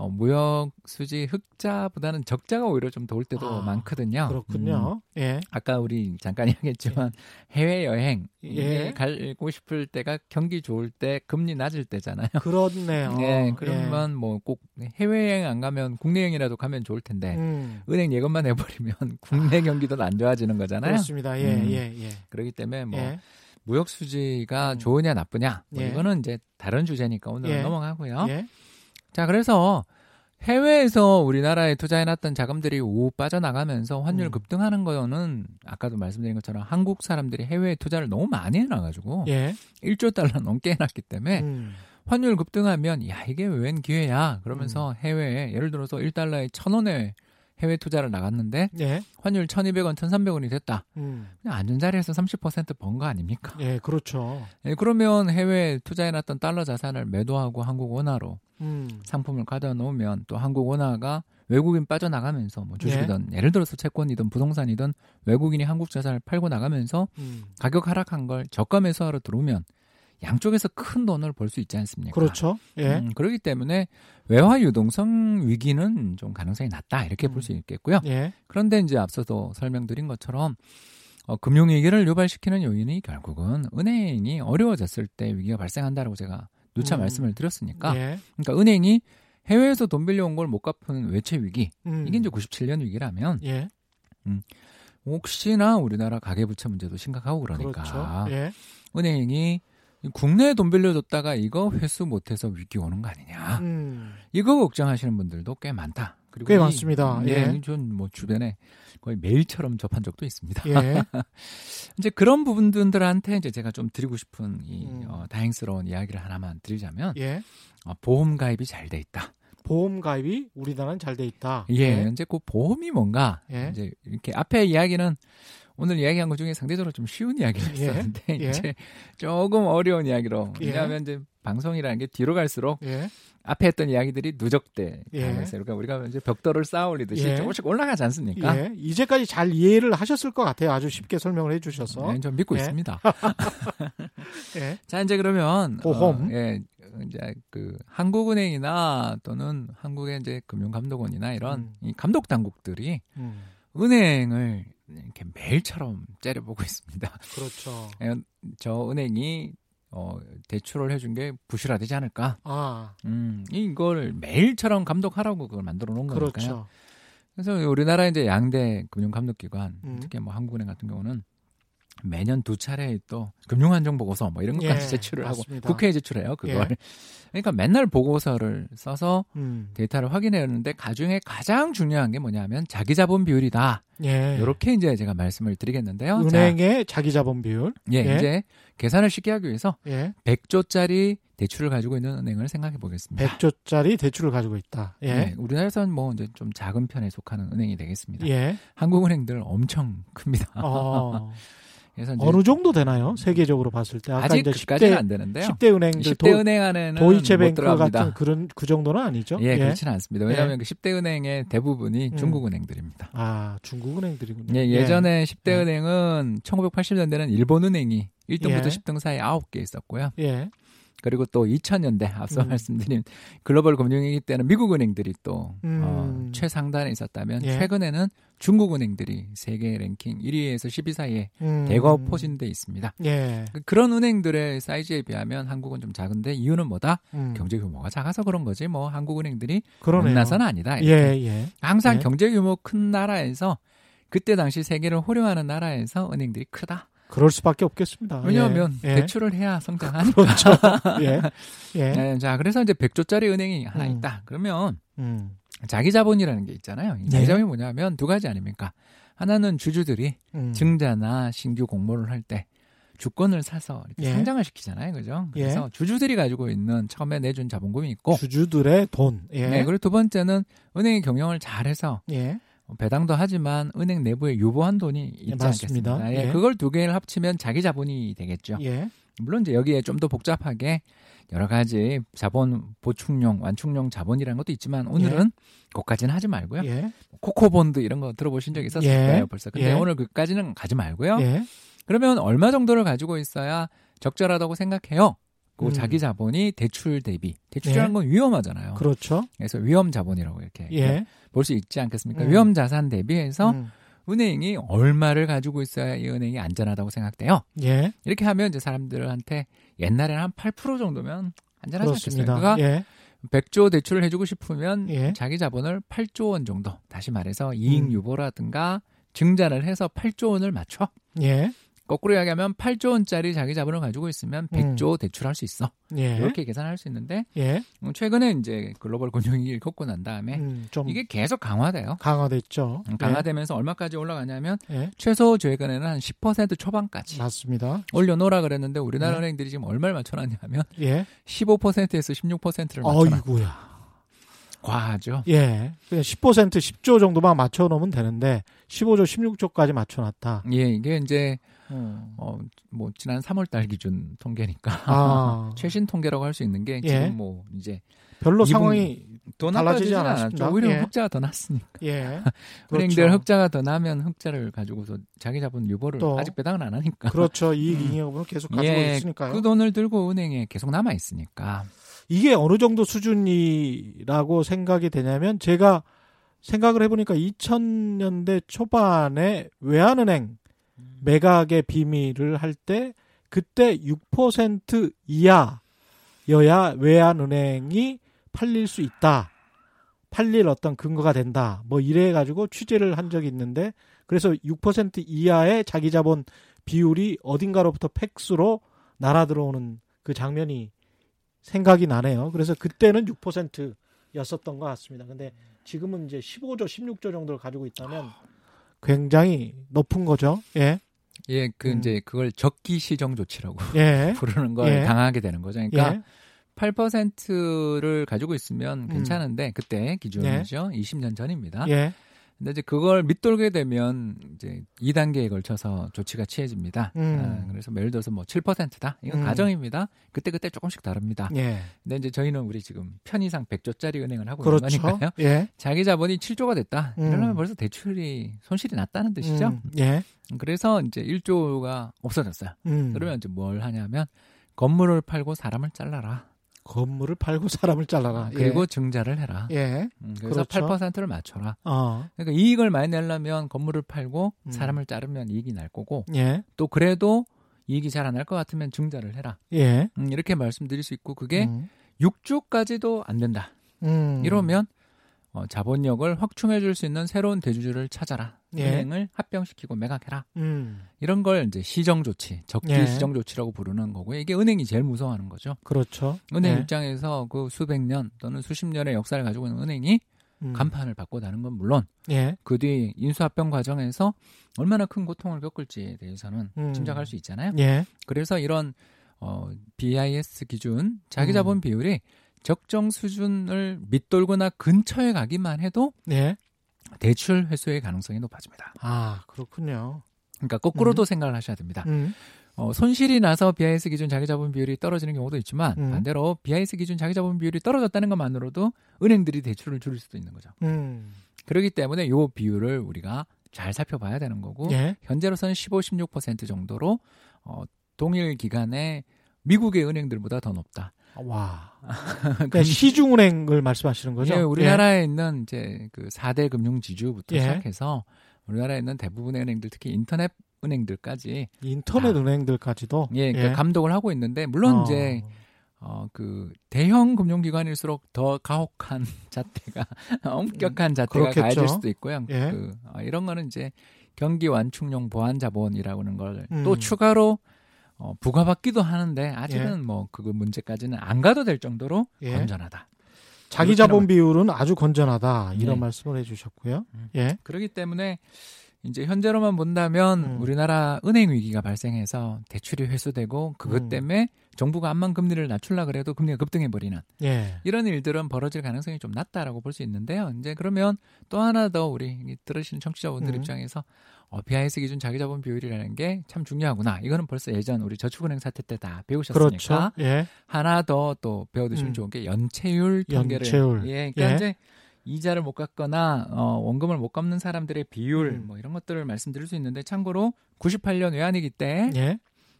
어, 무역 수지 흑자보다는 적자가 오히려 좀 더울 때도 아, 많거든요. 그렇군요. 음, 예. 아까 우리 잠깐 이야기했지만 예. 해외 여행 예. 가고 싶을 때가 경기 좋을 때 금리 낮을 때잖아요. 그렇네요. 네, 그러면 예. 뭐 꼭 해외 여행 안 가면 국내 여행이라도 가면 좋을 텐데 음. 은행 예금만 해버리면 국내 경기도 안 좋아지는 거잖아요. 그렇습니다. 예, 음, 예, 예. 그렇기 때문에 뭐. 예. 무역 수지가 음. 좋으냐 나쁘냐 뭐 예. 이거는 이제 다른 주제니까 오늘은 예. 넘어가고요. 예. 자, 그래서 해외에서 우리나라에 투자해놨던 자금들이 우 빠져나가면서 환율 급등하는 거는 아까도 말씀드린 것처럼 한국 사람들이 해외에 투자를 너무 많이 해놔가지고 예. 일조 달러 넘게 해놨기 때문에 음. 환율 급등하면 야, 이게 웬 기회야. 그러면서 음. 해외에 예를 들어서 일 달러에 천 원에 해외 투자를 나갔는데 예. 환율 천이백 원, 천삼백 원이 됐다. 음. 그냥 앉은 자리에서 삼십 퍼센트 번 거 아닙니까? 예, 그렇죠. 예, 그러면 해외에 투자해놨던 달러 자산을 매도하고 한국 원화로 음. 상품을 가져 놓으면 또 한국 원화가 외국인 빠져나가면서 뭐 주식이든 예. 예를 들어서 채권이든 부동산이든 외국인이 한국 자산을 팔고 나가면서 음. 가격 하락한 걸 저가 매수하러 들어오면 양쪽에서 큰 돈을 벌 수 있지 않습니까? 그렇죠. 예. 음, 그렇기 때문에 외화 유동성 위기는 좀 가능성이 낮다 이렇게 음. 볼 수 있겠고요. 예. 그런데 이제 앞서도 설명드린 것처럼 어, 금융 위기를 유발시키는 요인이 결국은 은행이 어려워졌을 때 위기가 발생한다라고 제가 누차 음. 말씀을 드렸으니까. 예. 그러니까 은행이 해외에서 돈 빌려온 걸 못 갚은 외채 위기, 음. 이게 이제 구십칠 년 위기라면 예. 음, 혹시나 우리나라 가계부채 문제도 심각하고 그러니까 그렇죠. 예. 은행이 국내에 돈 빌려줬다가 이거 회수 못해서 위기 오는 거 아니냐. 음. 이거 걱정하시는 분들도 꽤 많다. 그리고 꽤 이, 많습니다. 예. 전 뭐 주변에 거의 매일처럼 접한 적도 있습니다. 예. 이제 그런 부분들한테 이제 제가 좀 드리고 싶은 이 음. 어, 다행스러운 이야기를 하나만 드리자면 예. 어, 보험 가입이 잘 돼 있다. 보험 가입이 우리나라는 잘 돼 있다. 예. 예. 이제 그 보험이 뭔가 예. 이제 이렇게 앞에 이야기는 오늘 이야기한 것 중에 상대적으로 좀 쉬운 이야기를 했었는데 예, 이제 예. 조금 어려운 이야기로 왜냐하면 예. 이제 방송이라는 게 뒤로 갈수록 예. 앞에 했던 이야기들이 누적돼 예. 그러니까 우리가 이제 벽돌을 쌓아 올리듯이 예. 조금씩 올라가지 않습니까? 예. 이제까지 잘 이해를 하셨을 것 같아요. 아주 쉽게 설명을 해주셔서 네, 전 믿고 예. 있습니다. 예. 자 이제 그러면 보험 어, 예, 이제 그 한국은행이나 또는 한국의 이제 금융감독원이나 이런 음. 이 감독 당국들이 음. 은행을 이렇게 매일처럼 째려보고 있습니다. 그렇죠. 저 은행이 어, 대출을 해준 게 부실화되지 않을까. 아, 음, 이걸 매일처럼 감독하라고 그걸 만들어 놓은 거니까요. 그렇죠. 그래서 우리나라 이제 양대 금융감독기관, 음. 특히 뭐 한국은행 같은 경우는 매년 두 차례 또 금융안정보고서 뭐 이런 것까지 예, 제출을 맞습니다. 하고 국회에 제출해요 그걸. 예. 그러니까 맨날 보고서를 써서 음. 데이터를 확인했는데 그중에 가장 중요한 게 뭐냐면 자기자본 비율이다. 예. 이렇게 이제 제가 말씀을 드리겠는데요. 은행의 자, 자기자본 비율. 예, 예. 이제 계산을 쉽게 하기 위해서 예. 백 조짜리 대출을 가지고 있는 은행을 생각해 보겠습니다. 백 조짜리 대출을 가지고 있다. 예. 네, 우리나라에서는 뭐 이제 좀 작은 편에 속하는 은행이 되겠습니다. 예. 한국은행들 엄청 큽니다. 어. 어느 정도 되나요? 세계적으로 봤을 때. 아까 아직 이제 그까지는 십 대, 안 되는데요. 십 대 은행들. 십 대 은행 안에는 도이체뱅크 같은 그런, 그 정도는 아니죠? 예, 예. 그렇지는 않습니다. 왜냐하면 예. 그 십 대 은행의 대부분이 음. 중국 은행들입니다. 아, 중국 은행들이군요. 예, 예전에 예. 십 대 예. 은행은 천구백팔십 년대는 일본 은행이 일 등부터 예. 십 등 사이 아홉 개 있었고요. 예. 그리고 또 이천 년대 앞서 음. 말씀드린 글로벌 금융위기 때는 미국 은행들이 또 음. 어, 최상단에 있었다면 예. 최근에는 중국 은행들이 세계 랭킹 일 위에서 십 위 사이에 음. 대거 포진돼 있습니다. 예. 그런 은행들의 사이즈에 비하면 한국은 좀 작은데 이유는 뭐다? 음. 경제 규모가 작아서 그런 거지 뭐 한국 은행들이 못나서는 아니다. 예, 예. 항상 예. 경제 규모 큰 나라에서 그때 당시 세계를 호령하는 나라에서 은행들이 크다. 그럴 수밖에 없겠습니다. 왜냐하면 예. 대출을 해야 성장하니까. 그렇죠. 예. 예. 자, 그래서 이제 백 조짜리 은행이 하나 음. 있다. 그러면 음. 자기자본이라는 게 있잖아요. 예. 자기자본이 뭐냐면 두 가지 아닙니까? 하나는 주주들이 음. 증자나 신규 공모를 할 때 주권을 사서 이렇게 예. 상장을 시키잖아요, 그죠? 그래서 예. 주주들이 가지고 있는 처음에 내준 자본금이 있고 주주들의 돈. 예. 네. 그리고 두 번째는 은행의 경영을 잘해서. 예. 배당도 하지만 은행 내부에 유보한 돈이 있지 네, 않겠습니까? 예, 예. 그걸 두 개를 합치면 자기 자본이 되겠죠. 예. 물론 이제 여기에 좀 더 복잡하게 여러 가지 자본 보충용, 완충용 자본이라는 것도 있지만 오늘은 예. 그것까지는 하지 말고요. 예. 코코본드 이런 거 들어보신 적 있었을 거예요, 예. 벌써. 근데 예. 오늘 그까지는 가지 말고요. 예. 그러면 얼마 정도를 가지고 있어야 적절하다고 생각해요? 그 음. 자기 자본이 대출 대비. 대출이라는 예. 건 위험하잖아요. 그렇죠. 그래서 위험 자본이라고 이렇게 예. 볼 수 있지 않겠습니까? 음. 위험 자산 대비해서 음. 은행이 얼마를 가지고 있어야 이 은행이 안전하다고 생각돼요. 예. 이렇게 하면 이제 사람들한테 옛날에는 한 팔 퍼센트 정도면 안전하지 않겠습니까? 그러니까 예. 백 조 대출을 해주고 싶으면 예. 자기 자본을 팔 조 원 정도. 다시 말해서 이익 음. 유보라든가 증자를 해서 팔 조 원을 맞춰. 예. 거꾸로 이야기하면 팔 조 원짜리 자기 자본을 가지고 있으면 백 조 음. 대출할 수 있어. 예. 이렇게 계산할 수 있는데 예. 최근에 이제 글로벌 금융위기를 겪고 난 다음에 음, 이게 계속 강화돼요. 강화됐죠. 강화되면서 예. 얼마까지 올라가냐면 예. 최소 저희간에는 한 십 퍼센트 초반까지. 맞습니다. 올려놓으라 그랬는데 우리나라 예. 은행들이 지금 얼마를 맞춰놨냐면 예. 십오 퍼센트에서 십육 퍼센트를 맞춰놨다. 어이구야. 과하죠. 예. 그냥 십 퍼센트 십 조 정도만 맞춰놓으면 되는데 십오 조, 십육 조까지 맞춰놨다. 예, 이게 이제 음. 어, 뭐 지난 삼월 달 기준 통계니까 아. 최신 통계라고 할 수 있는 게 지금 예. 뭐 이제 별로 상황이 더 달라지지 않았죠. 오히려 예. 흑자가 더 났으니까. 예. 은행들 그렇죠. 흑자가 더 나면 흑자를 가지고서 자기 자본 유보를 또. 아직 배당은 안 하니까. 그렇죠. 이익 잉여금을 계속 가지고 예. 있으니까요. 그 돈을 들고 은행에 계속 남아 있으니까. 이게 어느 정도 수준이라고 생각이 되냐면 제가 생각을 해보니까 이천 년대 초반에 외환은행 매각의 비밀을 할 때 그때 육 퍼센트 이하 여야 외환은행이 팔릴 수 있다. 팔릴 어떤 근거가 된다. 뭐 이래가지고 취재를 한 적이 있는데 그래서 육 퍼센트 이하의 자기자본 비율이 어딘가로부터 팩스로 날아들어오는 그 장면이 생각이 나네요. 그래서 그때는 육 퍼센트였었던 것 같습니다. 근데 지금은 이제 십오조, 십육조 정도를 가지고 있다면 굉장히 높은 거죠. 예. 예, 그 음. 이제 그걸 적기 시정 조치라고 예. 부르는 걸 예. 당하게 되는 거죠. 그러니까 예. 팔 퍼센트를 가지고 있으면 괜찮은데 음. 그때 기준이죠. 예. 이십 년 전입니다. 예. 근데 이제 그걸 밑돌게 되면 이제 이 단계에 걸쳐서 조치가 취해집니다. 음. 아, 그래서 예를 들어서 뭐 칠 퍼센트다. 이건 음. 가정입니다. 그때 그때 조금씩 다릅니다. 예. 근데 이제 저희는 우리 지금 편의상 백조짜리 은행을 하고 그렇죠. 있는 거니까요. 예. 자기 자본이 칠조가 됐다. 음. 이러면 벌써 대출이 손실이 났다는 뜻이죠. 음. 예. 그래서 이제 일조가 없어졌어요. 음. 그러면 이제 뭘 하냐면 건물을 팔고 사람을 잘라라. 건물을 팔고 사람을 잘라라. 그리고 예. 증자를 해라. 예. 음, 그래서 그렇죠. 팔 퍼센트를 맞춰라. 어. 그러니까 이익을 많이 내려면 건물을 팔고 음. 사람을 자르면 이익이 날 거고 예. 또 그래도 이익이 잘 안 날 것 같으면 증자를 해라. 예. 음, 이렇게 말씀드릴 수 있고 그게 음. 육조까지도 안 된다. 음. 이러면 어, 자본력을 확충해 줄 수 있는 새로운 대주주를 찾아라. 예. 은행을 합병시키고 매각해라. 음. 이런 걸 이제 시정조치, 적기 예. 시정조치라고 부르는 거고요. 이게 은행이 제일 무서워하는 거죠. 그렇죠. 은행 예. 입장에서 그 수백 년 또는 수십 년의 역사를 가지고 있는 은행이 음. 간판을 바꿔다는 건 물론 예. 그 뒤 인수합병 과정에서 얼마나 큰 고통을 겪을지에 대해서는 음. 짐작할 수 있잖아요. 예. 그래서 이런 어, 비아이에스 기준, 자기자본 음. 비율이 적정 수준을 밑돌거나 근처에 가기만 해도 예. 대출 회수의 가능성이 높아집니다. 아, 그렇군요. 그러니까 거꾸로도 음. 생각을 하셔야 됩니다. 음. 어, 손실이 나서 비아이에스 기준 자기자본 비율이 떨어지는 경우도 있지만 음. 반대로 비아이에스 기준 자기자본 비율이 떨어졌다는 것만으로도 은행들이 대출을 줄일 수도 있는 거죠. 음. 그렇기 때문에 이 비율을 우리가 잘 살펴봐야 되는 거고 예. 현재로서는 십오, 십육 퍼센트 정도로 어, 동일 기간에 미국의 은행들보다 더 높다. 와. 그러니까 시중은행을 말씀하시는 거죠? 예, 우리나라에 예. 있는 이제 그 사 대 금융지주부터 예. 시작해서 우리나라에 있는 대부분의 은행들, 특히 인터넷 은행들까지. 인터넷 아, 은행들까지도? 예, 그러니까 예. 감독을 하고 있는데, 물론 어. 이제, 어, 그, 대형 금융기관일수록 더 가혹한 잣대가, 엄격한 잣대가 가해질 수도 있고요. 예. 그, 어, 이런 거는 이제 경기 완충용 보완 자본이라고 하는 걸 또 음. 추가로 어, 부과받기도 하는데 아직은 예. 뭐 그 문제까지는 안 가도 될 정도로 예. 건전하다. 자기 자본 비율은 아주 건전하다 이런 예. 말씀을 해주셨고요. 음. 예. 그렇기 때문에 이제 현재로만 본다면 음. 우리나라 은행 위기가 발생해서 대출이 회수되고 그것 음. 때문에 정부가 암만 금리를 낮추려 그래도 금리가 급등해버리는 예. 이런 일들은 벌어질 가능성이 좀 낮다라고 볼 수 있는데요. 이제 그러면 또 하나 더 우리 들으시는 청취자분들 음. 입장에서 어, 비아이에스 기준 자기자본 비율이라는 게 참 중요하구나. 이거는 벌써 예전 우리 저축은행 사태 때 다 배우셨으니까 그렇죠. 예. 하나 더 또 배워두시면 음. 좋은 게 연체율 통계를 연체율. 예, 그러니까 예. 이제 이자를 못 갚거나 어, 원금을 못 갚는 사람들의 비율 음. 뭐 이런 것들을 말씀드릴 수 있는데 참고로 구십팔 년 외환위기 때 예.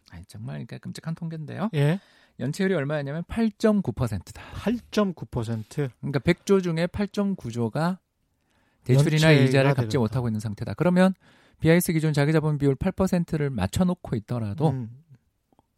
아니, 정말 그러니까 끔찍한 통계인데요. 예. 연체율이 얼마였냐면 팔 점 구 퍼센트다. 팔 점 구 퍼센트. 그러니까 백조 중에 팔 점 구조가 대출이나 이자를 갚지 되겠다. 못하고 있는 상태다. 그러면 비아이에스 기준 자기자본 비율 팔 퍼센트를 맞춰놓고 있더라도 음.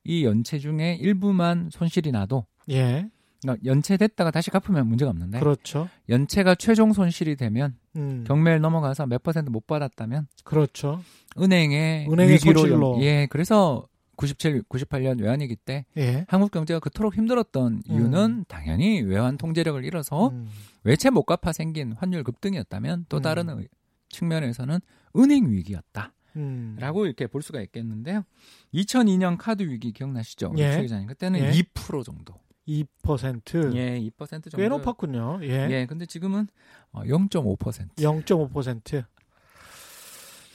이 연체 중에 일부만 손실이 나도 예. 그러니까 연체됐다가 다시 갚으면 문제가 없는데 그렇죠. 연체가 최종 손실이 되면 음. 경매를 넘어가서 몇 퍼센트 못 받았다면 그렇죠. 은행의, 은행의 위기로 손실로. 예, 그래서 구십칠, 구십팔 년 외환위기 때 예. 한국 경제가 그토록 힘들었던 이유는 음. 당연히 외환 통제력을 잃어서 음. 외채 못 갚아 생긴 환율 급등이었다면 또 다른 음. 측면에서는 은행 위기였다. 음. 라고 이렇게 볼 수가 있겠는데요. 이천이 년 카드 위기 기억나시죠? 예. 최 기자님. 그때는 예. 이 퍼센트 정도. 이 퍼센트? 예, 이 퍼센트 정도. 꽤 높았군요. 예. 예, 근데 지금은 영 점 오 퍼센트. 영 점 오 퍼센트.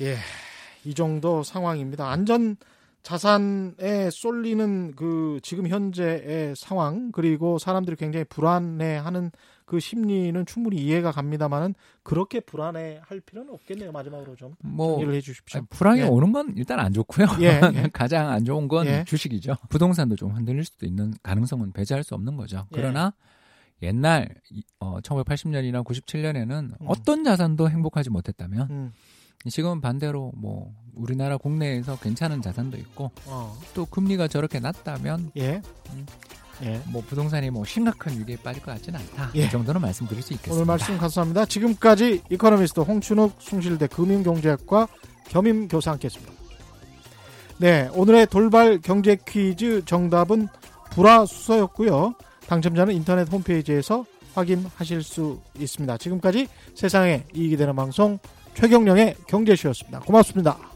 예, 이 정도 상황입니다. 안전 자산에 쏠리는 그 지금 현재의 상황, 그리고 사람들이 굉장히 불안해하는 그 심리는 충분히 이해가 갑니다만은 그렇게 불안해할 필요는 없겠네요. 마지막으로 좀 뭐, 정리를 해주십시오. 불안이 예. 오는 건 일단 안 좋고요. 예, 예. 가장 안 좋은 건 예. 주식이죠. 부동산도 좀 흔들릴 수도 있는 가능성은 배제할 수 없는 거죠. 그러나 예. 옛날 어, 천구백팔십 년이나 구십칠 년에는 음. 어떤 자산도 행복하지 못했다면 음. 지금은 반대로 뭐 우리나라 국내에서 괜찮은 자산도 있고 어. 또 금리가 저렇게 낮다면 예. 음, 예. 뭐 부동산이 뭐 심각한 위기에 빠질 것 같지는 않다. 예. 이 정도는 말씀드릴 수 있겠습니다. 오늘 말씀 감사합니다. 지금까지 이코노미스트 홍춘욱 숭실대 금융경제학과 겸임교사 함께했습니다. 네, 오늘의 돌발 경제 퀴즈 정답은 불화수소였고요. 당첨자는 인터넷 홈페이지에서 확인하실 수 있습니다. 지금까지 세상에 이익이 되는 방송 최경령의 경제쇼였습니다. 고맙습니다.